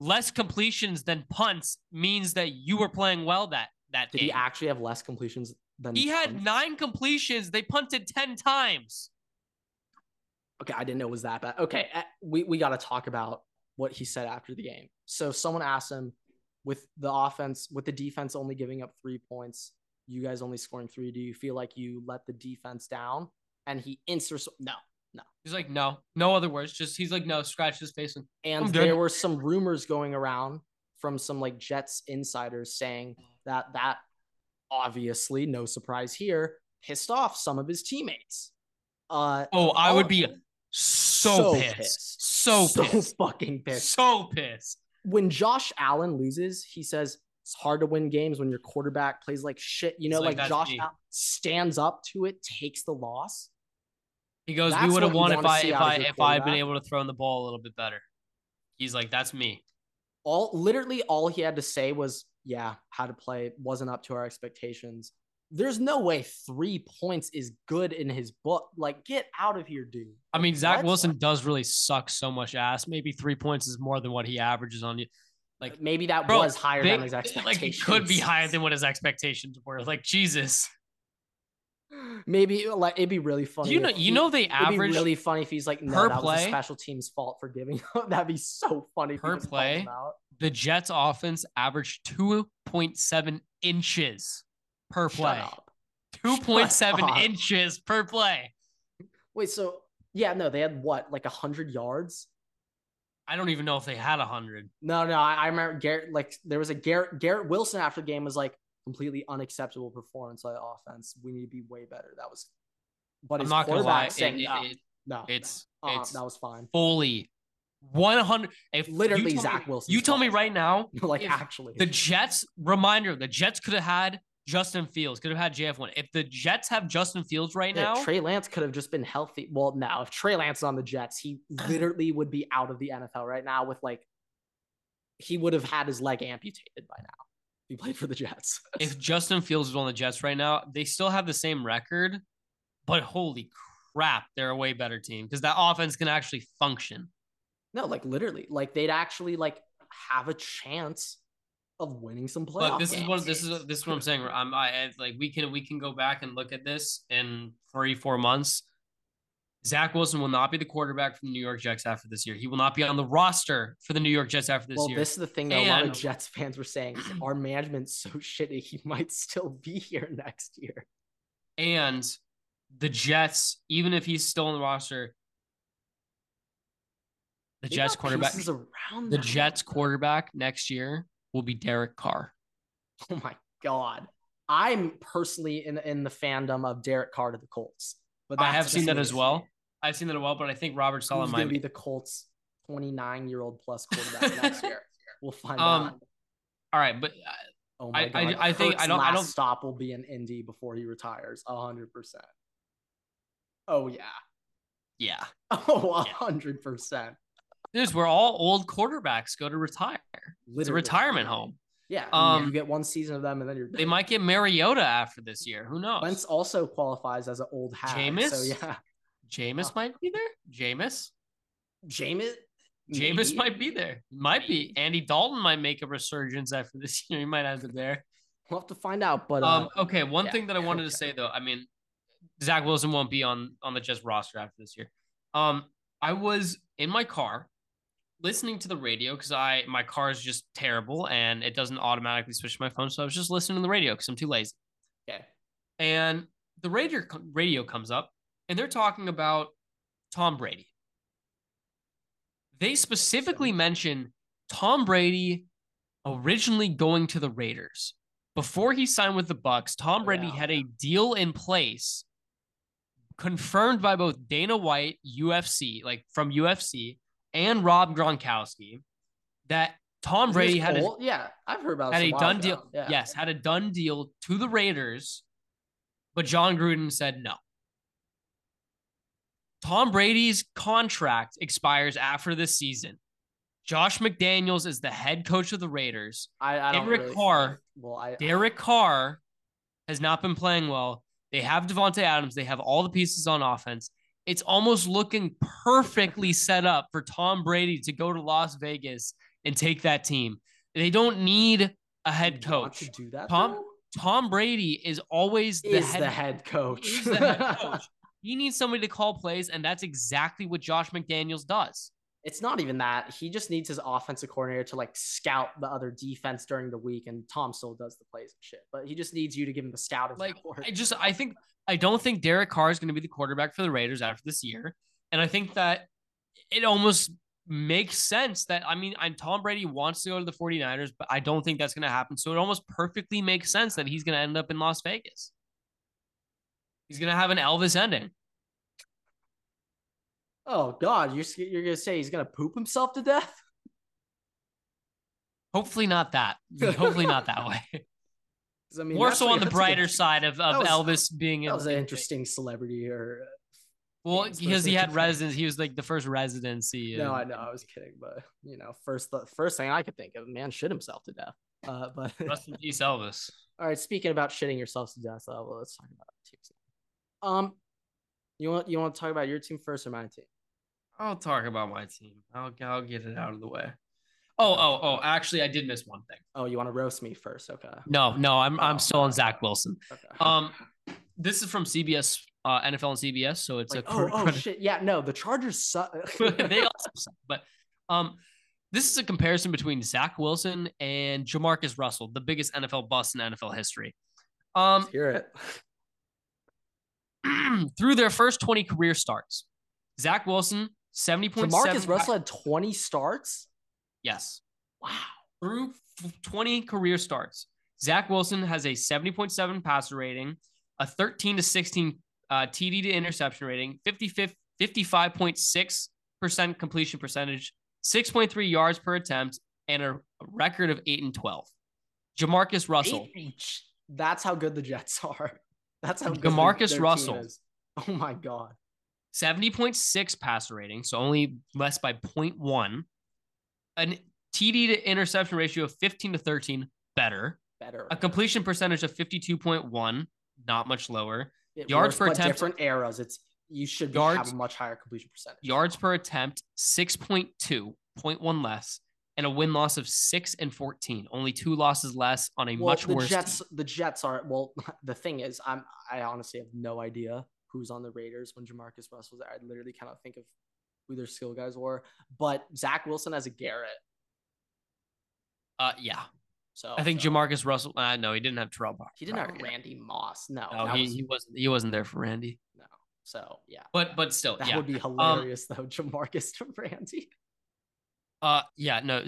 less completions than punts means that you were playing well that game. He actually have less completions than he had? 9 completions. They punted 10 times. Okay, I didn't know it was that bad. Okay, we got to talk about what he said after the game. So someone asked him, with the defense only giving up 3 points, you guys only scoring 3, do you feel like you let the defense down? And he answers, no. He's like, no other words. Just he's like, no, scratch his face. And there were some rumors going around from some like Jets insiders saying that obviously, no surprise here, pissed off some of his teammates. I would be so fucking pissed. When Josh Allen loses, he says it's hard to win games when your quarterback plays like shit. You know, like Josh Allen stands up to it, takes the loss. He goes, "We would have won if I'd been able to throw in the ball a little bit better." He's like, "That's me." All he had to say was, yeah, how to play wasn't up to our expectations. There's no way 3 points is good in his book. Like, get out of here, dude. I mean, Zach Wilson does really suck so much ass. Maybe 3 points is more than what he averages on you. Like, maybe that was higher than his expectations. Like, it could be higher than what his expectations were. Like, Jesus. Maybe like it'd be really funny. They average. It'd be really funny if he's like, no, that was the special team's fault for giving up. That'd be so funny. Per play, the Jets' offense averaged 2.7 inches per play. 2.7 inches per play. Wait, so yeah, no, they had what, like 100 yards? I don't even know if they had 100. No, I remember Garrett. Like there was a Garrett Wilson after the game was like, completely unacceptable performance by the offense. We need to be way better. That was, but his quarterback saying that was fine. Fully 100. If literally Zach Wilson, you tell me right now, like actually the Jets could have had Justin Fields, could have had JF1. If the Jets have Justin Fields now... Trey Lance could have just been healthy. Well, no, if Trey Lance is on the Jets, he literally would be out of the NFL right now with, like, he would have had his leg amputated by now. He played for the Jets. If Justin Fields is on the Jets right now, they still have the same record, but holy crap, they're a way better team because that offense can actually function. No, like literally, like they'd actually like have a chance of winning some playoff games. This is what I'm saying. We can go back and look at this in 3-4 months. Zach Wilson will not be the quarterback for the New York Jets after this year. He will not be on the roster for the New York Jets after this year. Well, this is the thing that a lot of Jets fans were saying. Our management's so shitty, he might still be here next year. And the Jets, even if he's still on the roster, Jets quarterback next year will be Derek Carr. Oh, my God. I'm personally in the fandom of Derek Carr to the Colts. But I have seen that as well. I've seen that as well, but I think Robert Saleh might be the Colts 29-year-old plus quarterback next year. We'll find out. All right, but I think Kurt's I don't stop will be in Indy before he retires 100%. Oh yeah. Yeah. Oh, 100%. This is where all old quarterbacks go to retire. Literally. It's a retirement home. Yeah, you get one season of them, and then you're dead. They might get Mariota after this year. Who knows? Wentz also qualifies as an old hat. Jameis? So, yeah. Jameis might be there. Jameis might be there. Might be. Andy Dalton might make a resurgence after this year. He might have it there. We'll have to find out. But okay, one thing that I wanted to say, though, I mean, Zach Wilson won't be on the Jets roster after this year. I was in my car listening to the radio because my car is just terrible and it doesn't automatically switch to my phone. So I was just listening to the radio because I'm too lazy. Okay. And the radio comes up and they're talking about Tom Brady. They specifically mention Tom Brady originally going to the Raiders. Before he signed with the Bucs, Tom Brady had a deal in place confirmed by both Dana White, UFC, and Rob Gronkowski, that Tom Brady had a done deal. Yeah. Yes, had a done deal to the Raiders, but John Gruden said no. Tom Brady's contract expires after this season. Josh McDaniels is the head coach of the Raiders. Derek Carr has not been playing well. They have Devontae Adams. They have all the pieces on offense. It's almost looking perfectly set up for Tom Brady to go to Las Vegas and take that team. They don't need a head coach. To do that, Tom Brady is always the head coach. He needs somebody to call plays, and that's exactly what Josh McDaniels does. It's not even that. He just needs his offensive coordinator to, like, scout the other defense during the week, and Tom still does the plays and shit. But he just needs you to give him the scouting report. I don't think Derek Carr is going to be the quarterback for the Raiders after this year. And I think that it almost makes sense that Tom Brady wants to go to the 49ers, but I don't think that's going to happen. So it almost perfectly makes sense that he's going to end up in Las Vegas. He's going to have an Elvis ending. Oh, God, you're going to say he's going to poop himself to death? Hopefully not that. Hopefully not that way. I mean, more so on the brighter side of Elvis being an interesting celebrity because he had residency. He was like the first residency. No, I know. I was kidding. But, you know, the first thing I could think of, man shit himself to death. But rest in peace, Elvis. All right. Speaking about shitting yourself to death, let's talk about our teams. You want to talk about your team first or my team? I'll talk about my team. I'll get it out of the way. Oh! Actually, I did miss one thing. Oh, you want to roast me first? Okay. No, I'm still on Zach Wilson. Okay. This is from CBS, NFL and CBS, so it's like, shit, yeah, no, the Chargers suck. They also suck, but this is a comparison between Zach Wilson and Jamarcus Russell, the biggest NFL bust in NFL history. Let's hear it. Through their first 20 career starts, Zach Wilson 70.7. Jamarcus Russell had 20 starts. Yes. Wow. Through 20 career starts, Zach Wilson has a 70.7 passer rating, a 13-16 TD to interception rating, 55.6% completion percentage, 6.3 yards per attempt, and a record of 8-12. Jamarcus Russell. That's how good the Jets are. That's how good Jamarcus Russell is. Oh my God. 70.6 passer rating, so only less by 0.1. An TD to interception ratio of 15 to 13, better. Better. A completion percentage of 52.1, not much lower. Yards per attempt. Different eras. You should have a much higher completion percentage. Yards per attempt, 6.2, 0.1 less, and a win-loss of 6 and 14, only 2 losses less on a much worse team. The Jets are the thing is, I honestly have no idea who's on the Raiders when Jamarcus Russell was there. I literally cannot think of who their skill guys were, but Zach Wilson has a Garrett. Yeah. So I think Jamarcus Russell. No, he didn't have Terrell Bach. He didn't have Randy Moss. No, he wasn't there for Randy. No. So yeah. But still, that would be hilarious though. Jamarcus to Randy.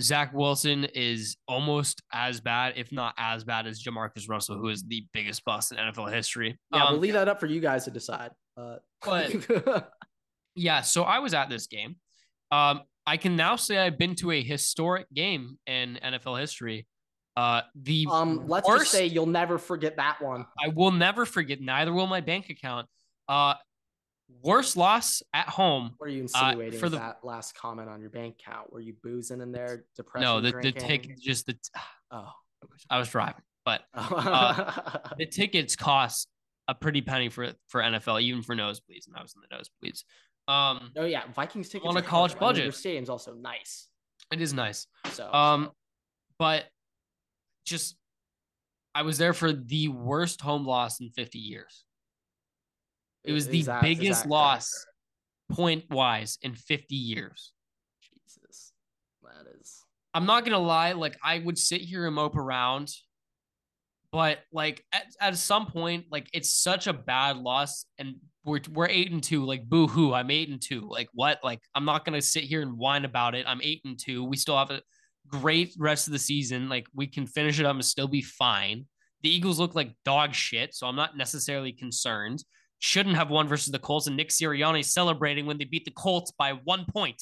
Zach Wilson is almost as bad, if not as bad, as Jamarcus Russell, who is the biggest bust in NFL history. Yeah, we'll leave that up for you guys to decide. But yeah, so I was at this game. I can now say I've been to a historic game in NFL history. Let's just say you'll never forget that one. I will never forget. Neither will my bank account. Worst loss at home. Were you insinuating for that last comment on your bank account? Were you boozing in there? Depression? No, I was driving, but the tickets cost a pretty penny for NFL, even for nosebleeds, and I was in the nosebleeds. Vikings tickets on a college budget. Your stadium's also nice. It is nice. So, but just I was there for the worst home loss in 50 years. It was the biggest loss point-wise in 50 years. Jesus. That is... I'm not going to lie. Like, I would sit here and mope around. But, like, at some point, like, it's such a bad loss. And we're 8-2. Like, boo-hoo, I'm 8-2. Like, what? Like, I'm not going to sit here and whine about it. I'm 8-2. We still have a great rest of the season. Like, we can finish it up and still be fine. The Eagles look like dog shit, so I'm not necessarily concerned. Shouldn't have won versus the Colts, and Nick Sirianni celebrating when they beat the Colts by 1 point.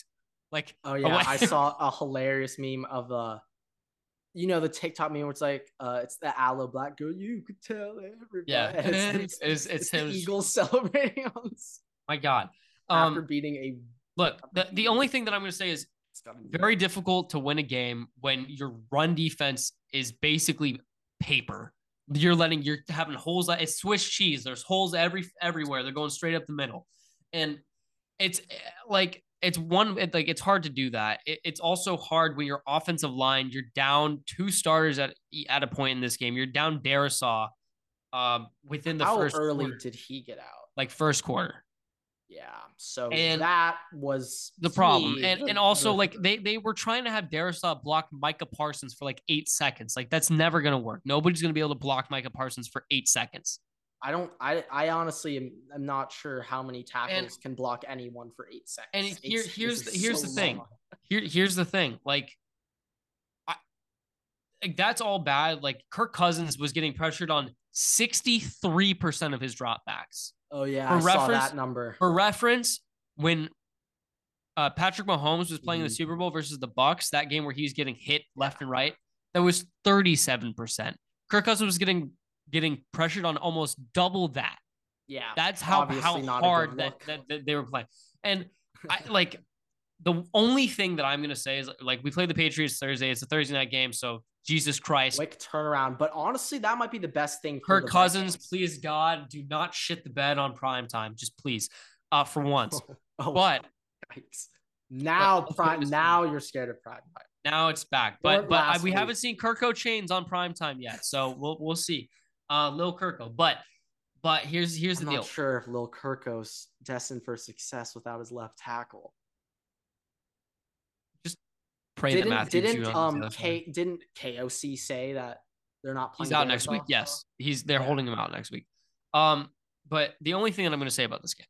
Like, oh yeah, I saw a hilarious meme of the TikTok meme where it's like, it's the aloe black girl. You could tell everybody. Yeah, it's him. Eagles celebrating. My God, after beating a look. The only thing that I'm going to say is it's very difficult to win a game when your run defense is basically paper. You're having holes. It's Swiss cheese. There's holes everywhere. They're going straight up the middle. And it's hard to do that. It's also hard when your offensive line, you're down 2 starters at a point in this game. You're down Darisaw within the first quarter. How early did he get out? Like first quarter. Yeah. So that was the problem. And also like they were trying to have Darisaw block Micah Parsons for like 8 seconds. Like that's never going to work. Nobody's going to be able to block Micah Parsons for 8 seconds. I honestly am not sure how many tackles can block anyone for 8 seconds. And here's the thing. Here's the thing. Like that's all bad. Like Kirk Cousins was getting pressured on 63% of his dropbacks. Oh, yeah, I saw that number. For reference, when Patrick Mahomes was playing the Super Bowl versus the Bucks, that game where he was getting hit left and right, that was 37%. Kirk Cousins was getting pressured on almost double that. Yeah, that's how hard that they were playing. And the only thing that I'm going to say is, like, we play the Patriots Thursday. It's a Thursday night game, so Jesus Christ. Quick turnaround. But honestly, that might be the best thing. Kirk Cousins, please, God, do not shit the bed on primetime. Just please, for once. But now you're scared of primetime. Now it's back. But we haven't seen Kirko chains on primetime yet, so we'll see. Lil Kirko. But here's the deal. I'm not sure if Lil Kirko's destined for success without his left tackle. Didn't KOC say that they're not playing? He's out next week. Yes, they're holding him out next week. But the only thing that I'm going to say about this game,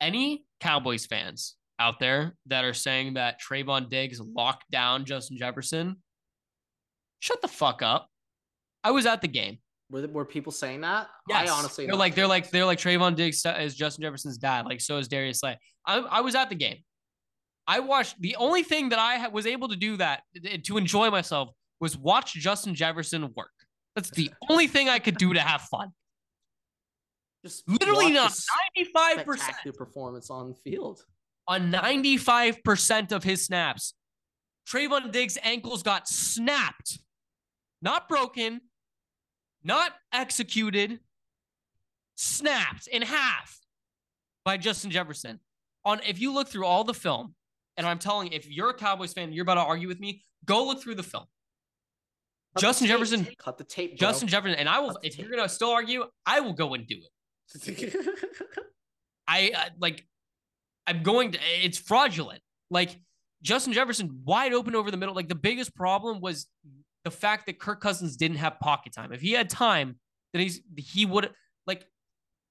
any Cowboys fans out there that are saying that Trayvon Diggs locked down Justin Jefferson, shut the fuck up. I was at the game. Were people saying that? Yes. I honestly, they're like Trayvon Diggs is Justin Jefferson's dad. Like so is Darisaw. I was at the game. I watched. The only thing that I was able to do that to enjoy myself was watch Justin Jefferson work. That's the only thing I could do to have fun. Just literally not 95% performance on the field. On 95% of his snaps, Trayvon Diggs' ankles got snapped, not broken, not executed, snapped in half by Justin Jefferson. On if you look through all the film, and I'm telling you, if you're a Cowboys fan, you're about to argue with me, go look through the film. Justin Jefferson, and I will. If you're gonna still argue, I will go and do it. It's fraudulent. Like Justin Jefferson wide open over the middle. Like the biggest problem was the fact that Kirk Cousins didn't have pocket time. If he had time, then he would. Like,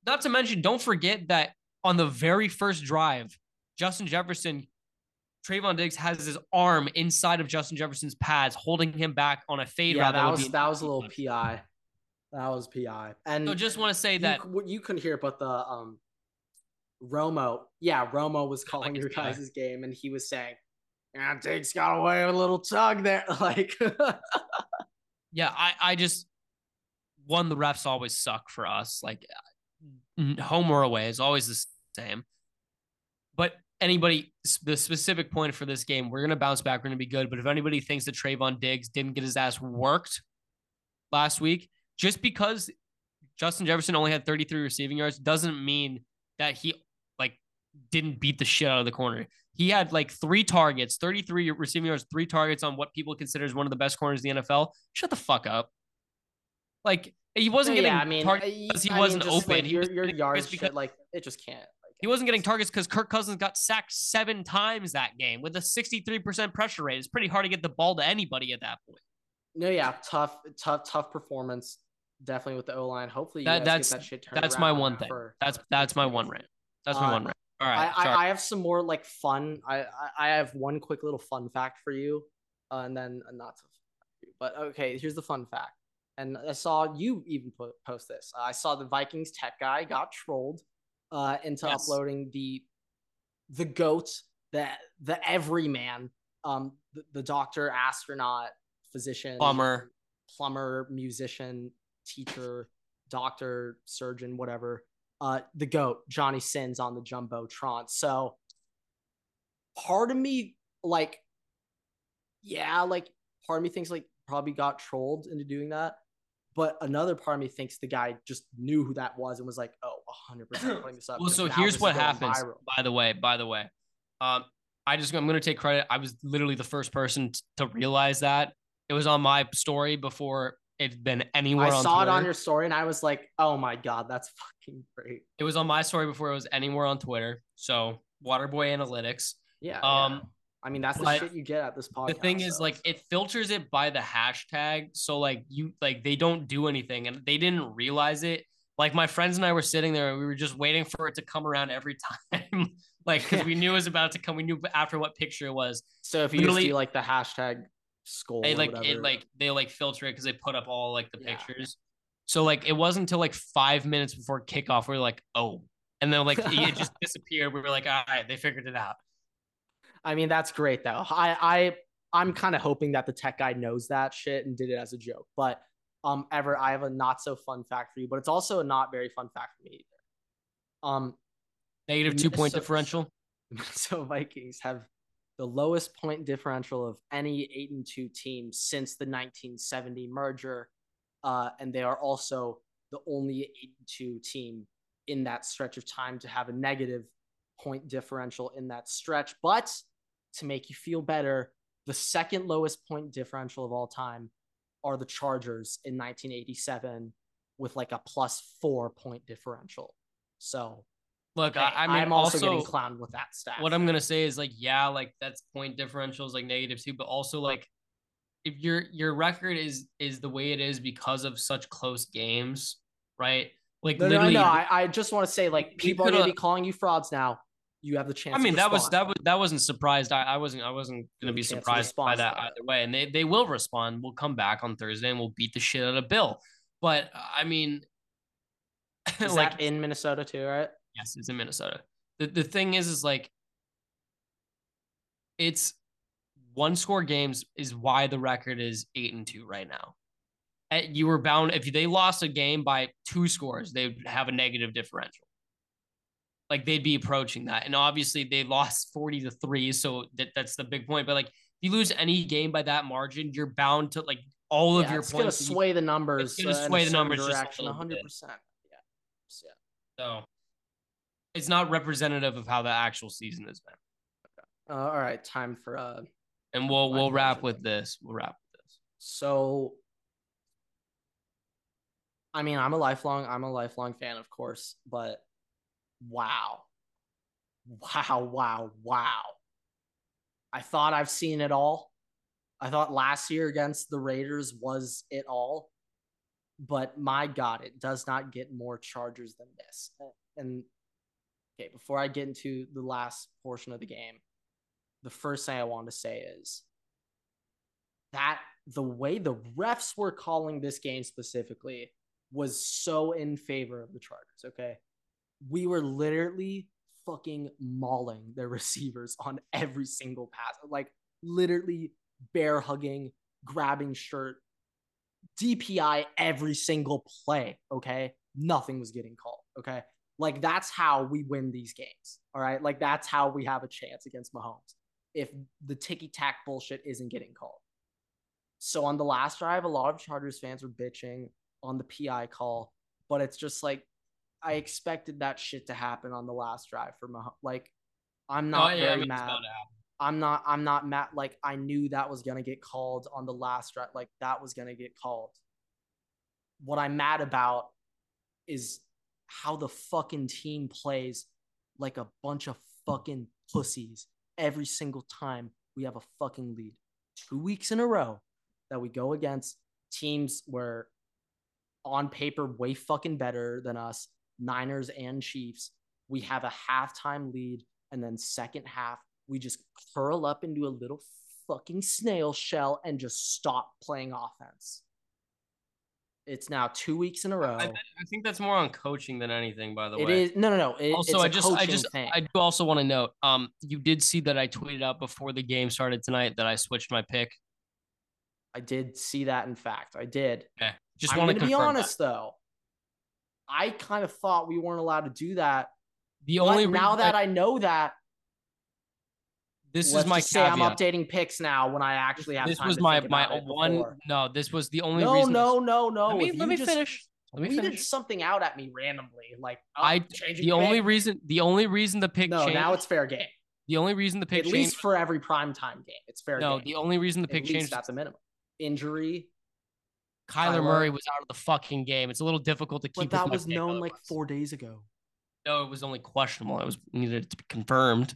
not to mention, don't forget that on the very first drive, Justin Jefferson. Trayvon Diggs has his arm inside of Justin Jefferson's pads, holding him back on a fade route. That was a little PI. That was PI. And so just want to say that you couldn't hear it, but the Romo. Yeah, Romo was calling your guys' game, and he was saying, "Yeah, Diggs got away with a little tug there." Like, yeah, I just the refs always suck for us. Like, home or away is always the same, but. Anybody, the specific point for this game, we're going to bounce back. We're going to be good. But if anybody thinks that Trayvon Diggs didn't get his ass worked last week, just because Justin Jefferson only had 33 receiving yards doesn't mean that he didn't beat the shit out of the corner. He had 3 targets, 33 receiving yards, 3 targets on what people consider is one of the best corners in the NFL. Shut the fuck up. He wasn't getting targets because he wasn't open. Your yards because it just can't. He wasn't getting targets because Kirk Cousins got sacked 7 times that game with a 63% pressure rate. It's pretty hard to get the ball to anybody at that point. No, yeah, tough performance, definitely with the O-line. Hopefully, you guys get that shit turned around. That's my one thing. That's my one rant. That's my one rant. All right, I have some more fun. I have one quick little fun fact for you, and then not so fun. But okay, here's the fun fact. And I saw you even post this. I saw the Vikings tech guy got trolled. Into uploading the GOAT, the everyman, the doctor, astronaut, physician, plumber, musician, teacher, doctor, surgeon, whatever. The GOAT, Johnny Sins, on the Jumbotron. So part of me, part of me thinks probably got trolled into doing that. But another part of me thinks the guy just knew who that was and was 100% putting this up. Well, so here's what happens, by the way. I'm going to take credit. I was literally the first person to realize that. It was on my story before it's been anywhere on Twitter. I saw it on your story, and I was like, oh, my God, that's fucking great. It was on my story before it was anywhere on Twitter. So Waterboy Analytics. Yeah. Yeah. I mean, that's the shit you get at this podcast. The thing is, it filters it by the hashtag. So, they don't do anything, and they didn't realize it. My friends and I were sitting there, and we were just waiting for it to come around every time. Because we knew it was about to come. We knew after what picture it was. So, if you see, the hashtag skull they filter it because they put up all, the pictures. So, it wasn't until, 5 minutes before kickoff, we were like, oh. And then, it just disappeared. We were like, all right, they figured it out. I mean, that's great though. I'm kind of hoping that the tech guy knows that shit and did it as a joke. But Everett, I have a not so fun fact for you, but it's also a not very fun fact for me either. Negative 2-point differential. So Vikings have the lowest point differential of any 8-2 team since the 1970 merger, and they are also the only 8-2 team in that stretch of time to have a negative point differential in that stretch. But to make you feel better, the second lowest point differential of all time are the Chargers in 1987 with a +4 point differential. So look, hey, I'm also getting clowned with that stat. What I'm going to say is that's point differentials -2, but also if your record is the way it is because of such close games, right? No. I just want to say people are going to be calling you frauds now. You have the chance. I mean, that wasn't surprised. I wasn't going to be surprised by that either way. And they will respond. We'll come back on Thursday and we'll beat the shit out of Bill. But I mean, is that in Minnesota too, right? Yes, it's in Minnesota. The thing is it's 1-score games is why the record is 8-2 right now. you were bound, if they lost a game by 2 scores, they'd have a negative differential. Like, they'd be approaching that. And obviously they lost 40-3. So that's the big point. But like, if you lose any game by that margin, you're bound to like all of your points. It's going to sway the numbers. It's going to sway the numbers. Direction, 100%. Yeah. So it's not representative of how the actual season has been. Okay. All right. Time for, and we'll wrap with this. So, I mean, I'm a lifelong fan, of course, but wow. I thought I've seen it all. I thought last year against the Raiders was it all, but my God, it does not get more Chargers than this. And okay, before I get into the last portion of the game, the first thing I want to say is that the way the refs were calling this game specifically was so in favor of the Chargers, okay? We were literally fucking mauling their receivers on every single pass. Like, literally bear hugging, grabbing shirt, DPI every single play, okay? Nothing was getting called, okay? Like, that's how we win these games, all right? Like, that's how we have a chance against Mahomes, if the ticky-tack bullshit isn't getting called. So on the last drive, a lot of Chargers fans were bitching on the PI call, but it's just like, I expected that shit to happen on the last drive for Mahomes. Like, I'm not mad. I'm not mad. Like, I knew that was going to get called on the last drive. Like, that was going to get called. What I'm mad about is how the fucking team plays like a bunch of fucking pussies every single time we have a fucking lead. 2 weeks in a row that we go against teams where on paper way fucking better than us, Niners and Chiefs. We have a halftime lead, and then second half, we just curl up into a little fucking snail shell and just stop playing offense. It's now 2 weeks in a row. I think that's more on coaching than anything, by the way. It is. No. It's a coaching thing. I do also want to note, you did see that I tweeted out before the game started tonight that I switched my pick. I did see that, in fact. I did. Okay. Just want to be honest, though. I kind of thought we weren't allowed to do that. The only now that I know that, this is my caveat. I'm updating picks now when I actually have time. This was my one. No, this was the only reason. No. Let me finish. You did something out at me randomly, like the only reason the pick changed. No, now it's fair game. The only reason the pick changed, at least for every primetime game, it's fair game. No, the only reason the pick changed, that's the minimum. Injury. Kyler Murray was out of the fucking game. It's a little difficult to keep. But that was known like 4 days ago. No, it was only questionable. It was needed to be confirmed.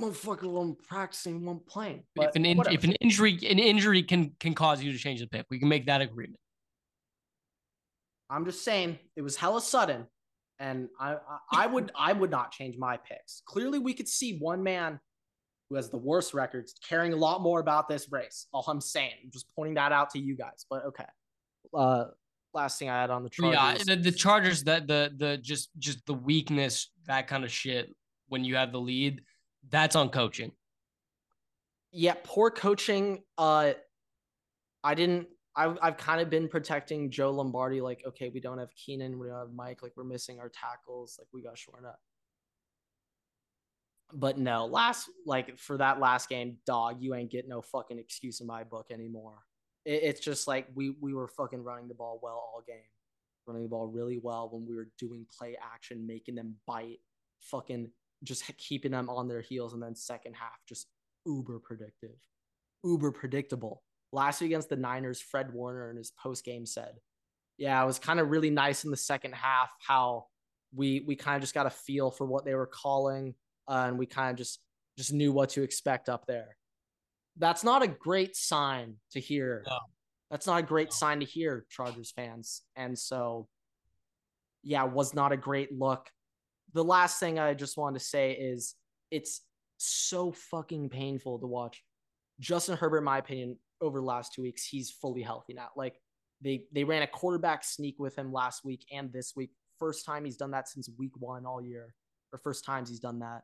Motherfucker, one practicing, one playing. If an injury can cause you to change the pick, we can make that agreement. I'm just saying it was hella sudden, and I would not change my picks. Clearly, we could see one man who has the worst records caring a lot more about this race. All I'm saying, I'm just pointing that out to you guys. But okay, last thing I had on the Chargers. Yeah, the Chargers, that the weakness, that kind of shit when you have the lead, that's on coaching. Yeah, poor coaching. I've kind of been protecting Joe Lombardi. Like, okay, we don't have Keenan, we don't have Mike. Like, we're missing our tackles. Like, we got shorn up. But no, for that last game, dog, you ain't get no fucking excuse in my book anymore. It's just like we were fucking running the ball well all game. Running the ball really well when we were doing play action, making them bite, fucking just keeping them on their heels. And then second half, just uber predictable. Last week against the Niners, Fred Warner in his post-game said, yeah, it was kind of really nice in the second half how we kind of just got a feel for what they were calling. And we kind of just knew what to expect up there. That's not a great sign to hear. No. That's not a great sign to hear, Chargers fans. And so, yeah, was not a great look. The last thing I just wanted to say is it's so fucking painful to watch. Justin Herbert, in my opinion, over the last 2 weeks, he's fully healthy now. Like, they ran a quarterback sneak with him last week and this week. First time he's done that since week one all year, or first times he's done that.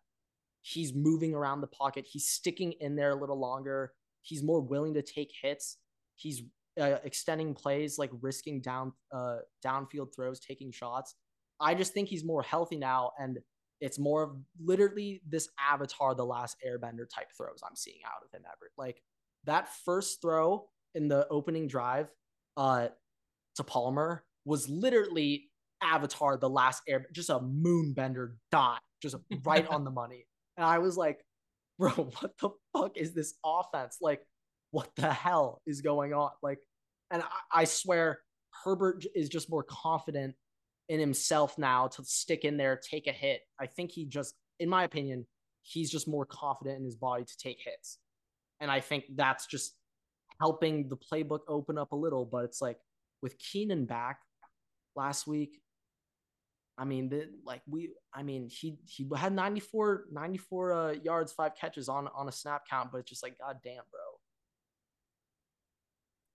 He's moving around the pocket. He's sticking in there a little longer. He's more willing to take hits. He's extending plays, like risking downfield throws, taking shots. I just think he's more healthy now, and it's more of literally this Avatar, The Last Airbender type throws I'm seeing out of him ever. Like that first throw in the opening drive to Palmer was literally Avatar, The Last Airbender, just a moonbender dot, just right on the money. And I was like, bro, what the fuck is this offense? Like, what the hell is going on? Like, and I swear Herbert is just more confident in himself now to stick in there, take a hit. I think he just, in my opinion, he's just more confident in his body to take hits. And I think that's just helping the playbook open up a little, but it's like with Keenan back last week, I mean, he had 94 yards, 5 catches on a snap count, but it's just like, God damn, bro.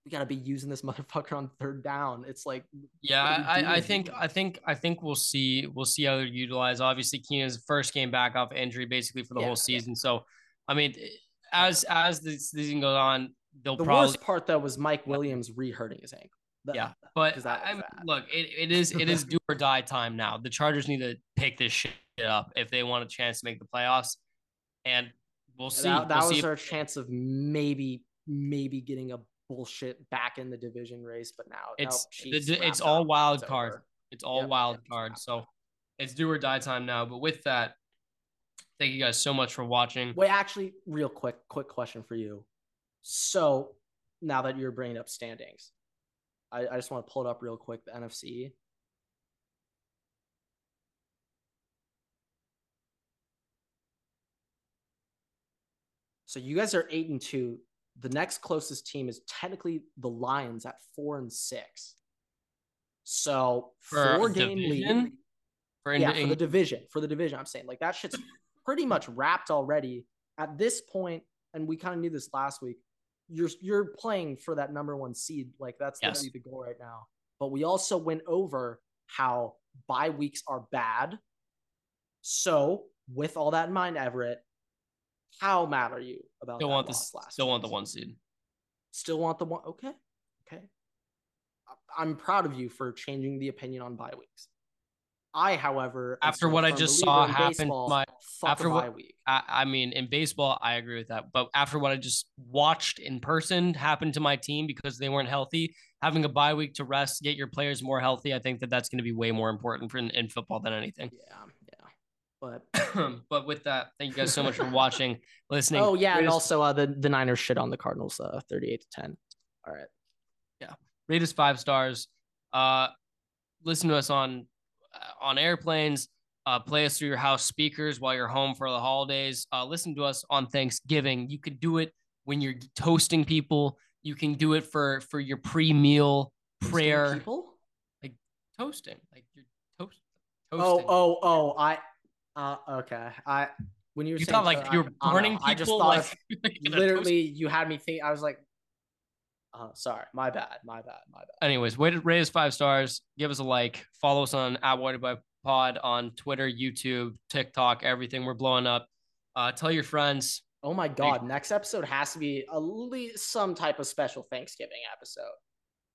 We got to be using this motherfucker on third down. It's like, yeah, I think we'll see how they're utilized. Obviously Keenan's first game back off injury basically for the whole season. So, I mean, as the season goes on, the worst part though was Mike Williams re-hurting his ankle. But look, it is do or die time now. The Chargers need to pick this shit up if they want a chance to make the playoffs, and we'll see. That was our chance of maybe getting a bullshit back in the division race, but now it's all wild card. It's all wild card. So it's do or die time now. But with that, thank you guys so much for watching. Wait, actually, real quick question for you. So now that you're bringing up standings, I just want to pull it up real quick, the NFC. So you guys are 8-2. The next closest team is technically the Lions at 4-6. So four-game lead. For the division, I'm saying. Like, that shit's pretty much wrapped already. At this point, and we kind of knew this last week, You're playing for that number one seed. Like, that's going to be the goal right now. But we also went over how bye weeks are bad. So with all that in mind, Everett, how mad are you about still that want loss the, last Still season? Want the one seed. Still want the one. Okay. I'm proud of you for changing the opinion on bye weeks. I, however, after what I just saw happen, in baseball, I agree with that. But after what I just watched in person happen to my team because they weren't healthy, having a bye week to rest, get your players more healthy, I think that's going to be way more important in football than anything. Yeah. But with that, thank you guys so much for watching, listening. Oh yeah, and also the Niners shit on the Cardinals, 38-10. All right. Yeah, rate us 5 stars. Listen to us on airplanes, play us through your house speakers while you're home for the holidays. Listen to us on Thanksgiving. You could do it when you're toasting people. You can do it for your pre-meal prayer. Toasting people? Like toasting, like you're toasting. Oh! Okay. When you were saying, thought like you're burning people. I just thought like literally you had me think. I was like, sorry. My bad. Anyways, rate us 5 stars. Give us a like. Follow us on @WhiteByPod on Twitter, YouTube, TikTok, everything. We're blowing up. Tell your friends. Oh my God. Next episode has to be at least some type of special Thanksgiving episode.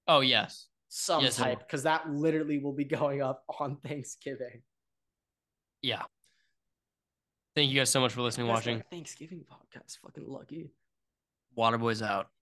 Oh, yes. Some type. Because that literally will be going up on Thanksgiving. Yeah. Thank you guys so much for listening and watching. Thanksgiving podcast. Fucking lucky. Waterboy's out.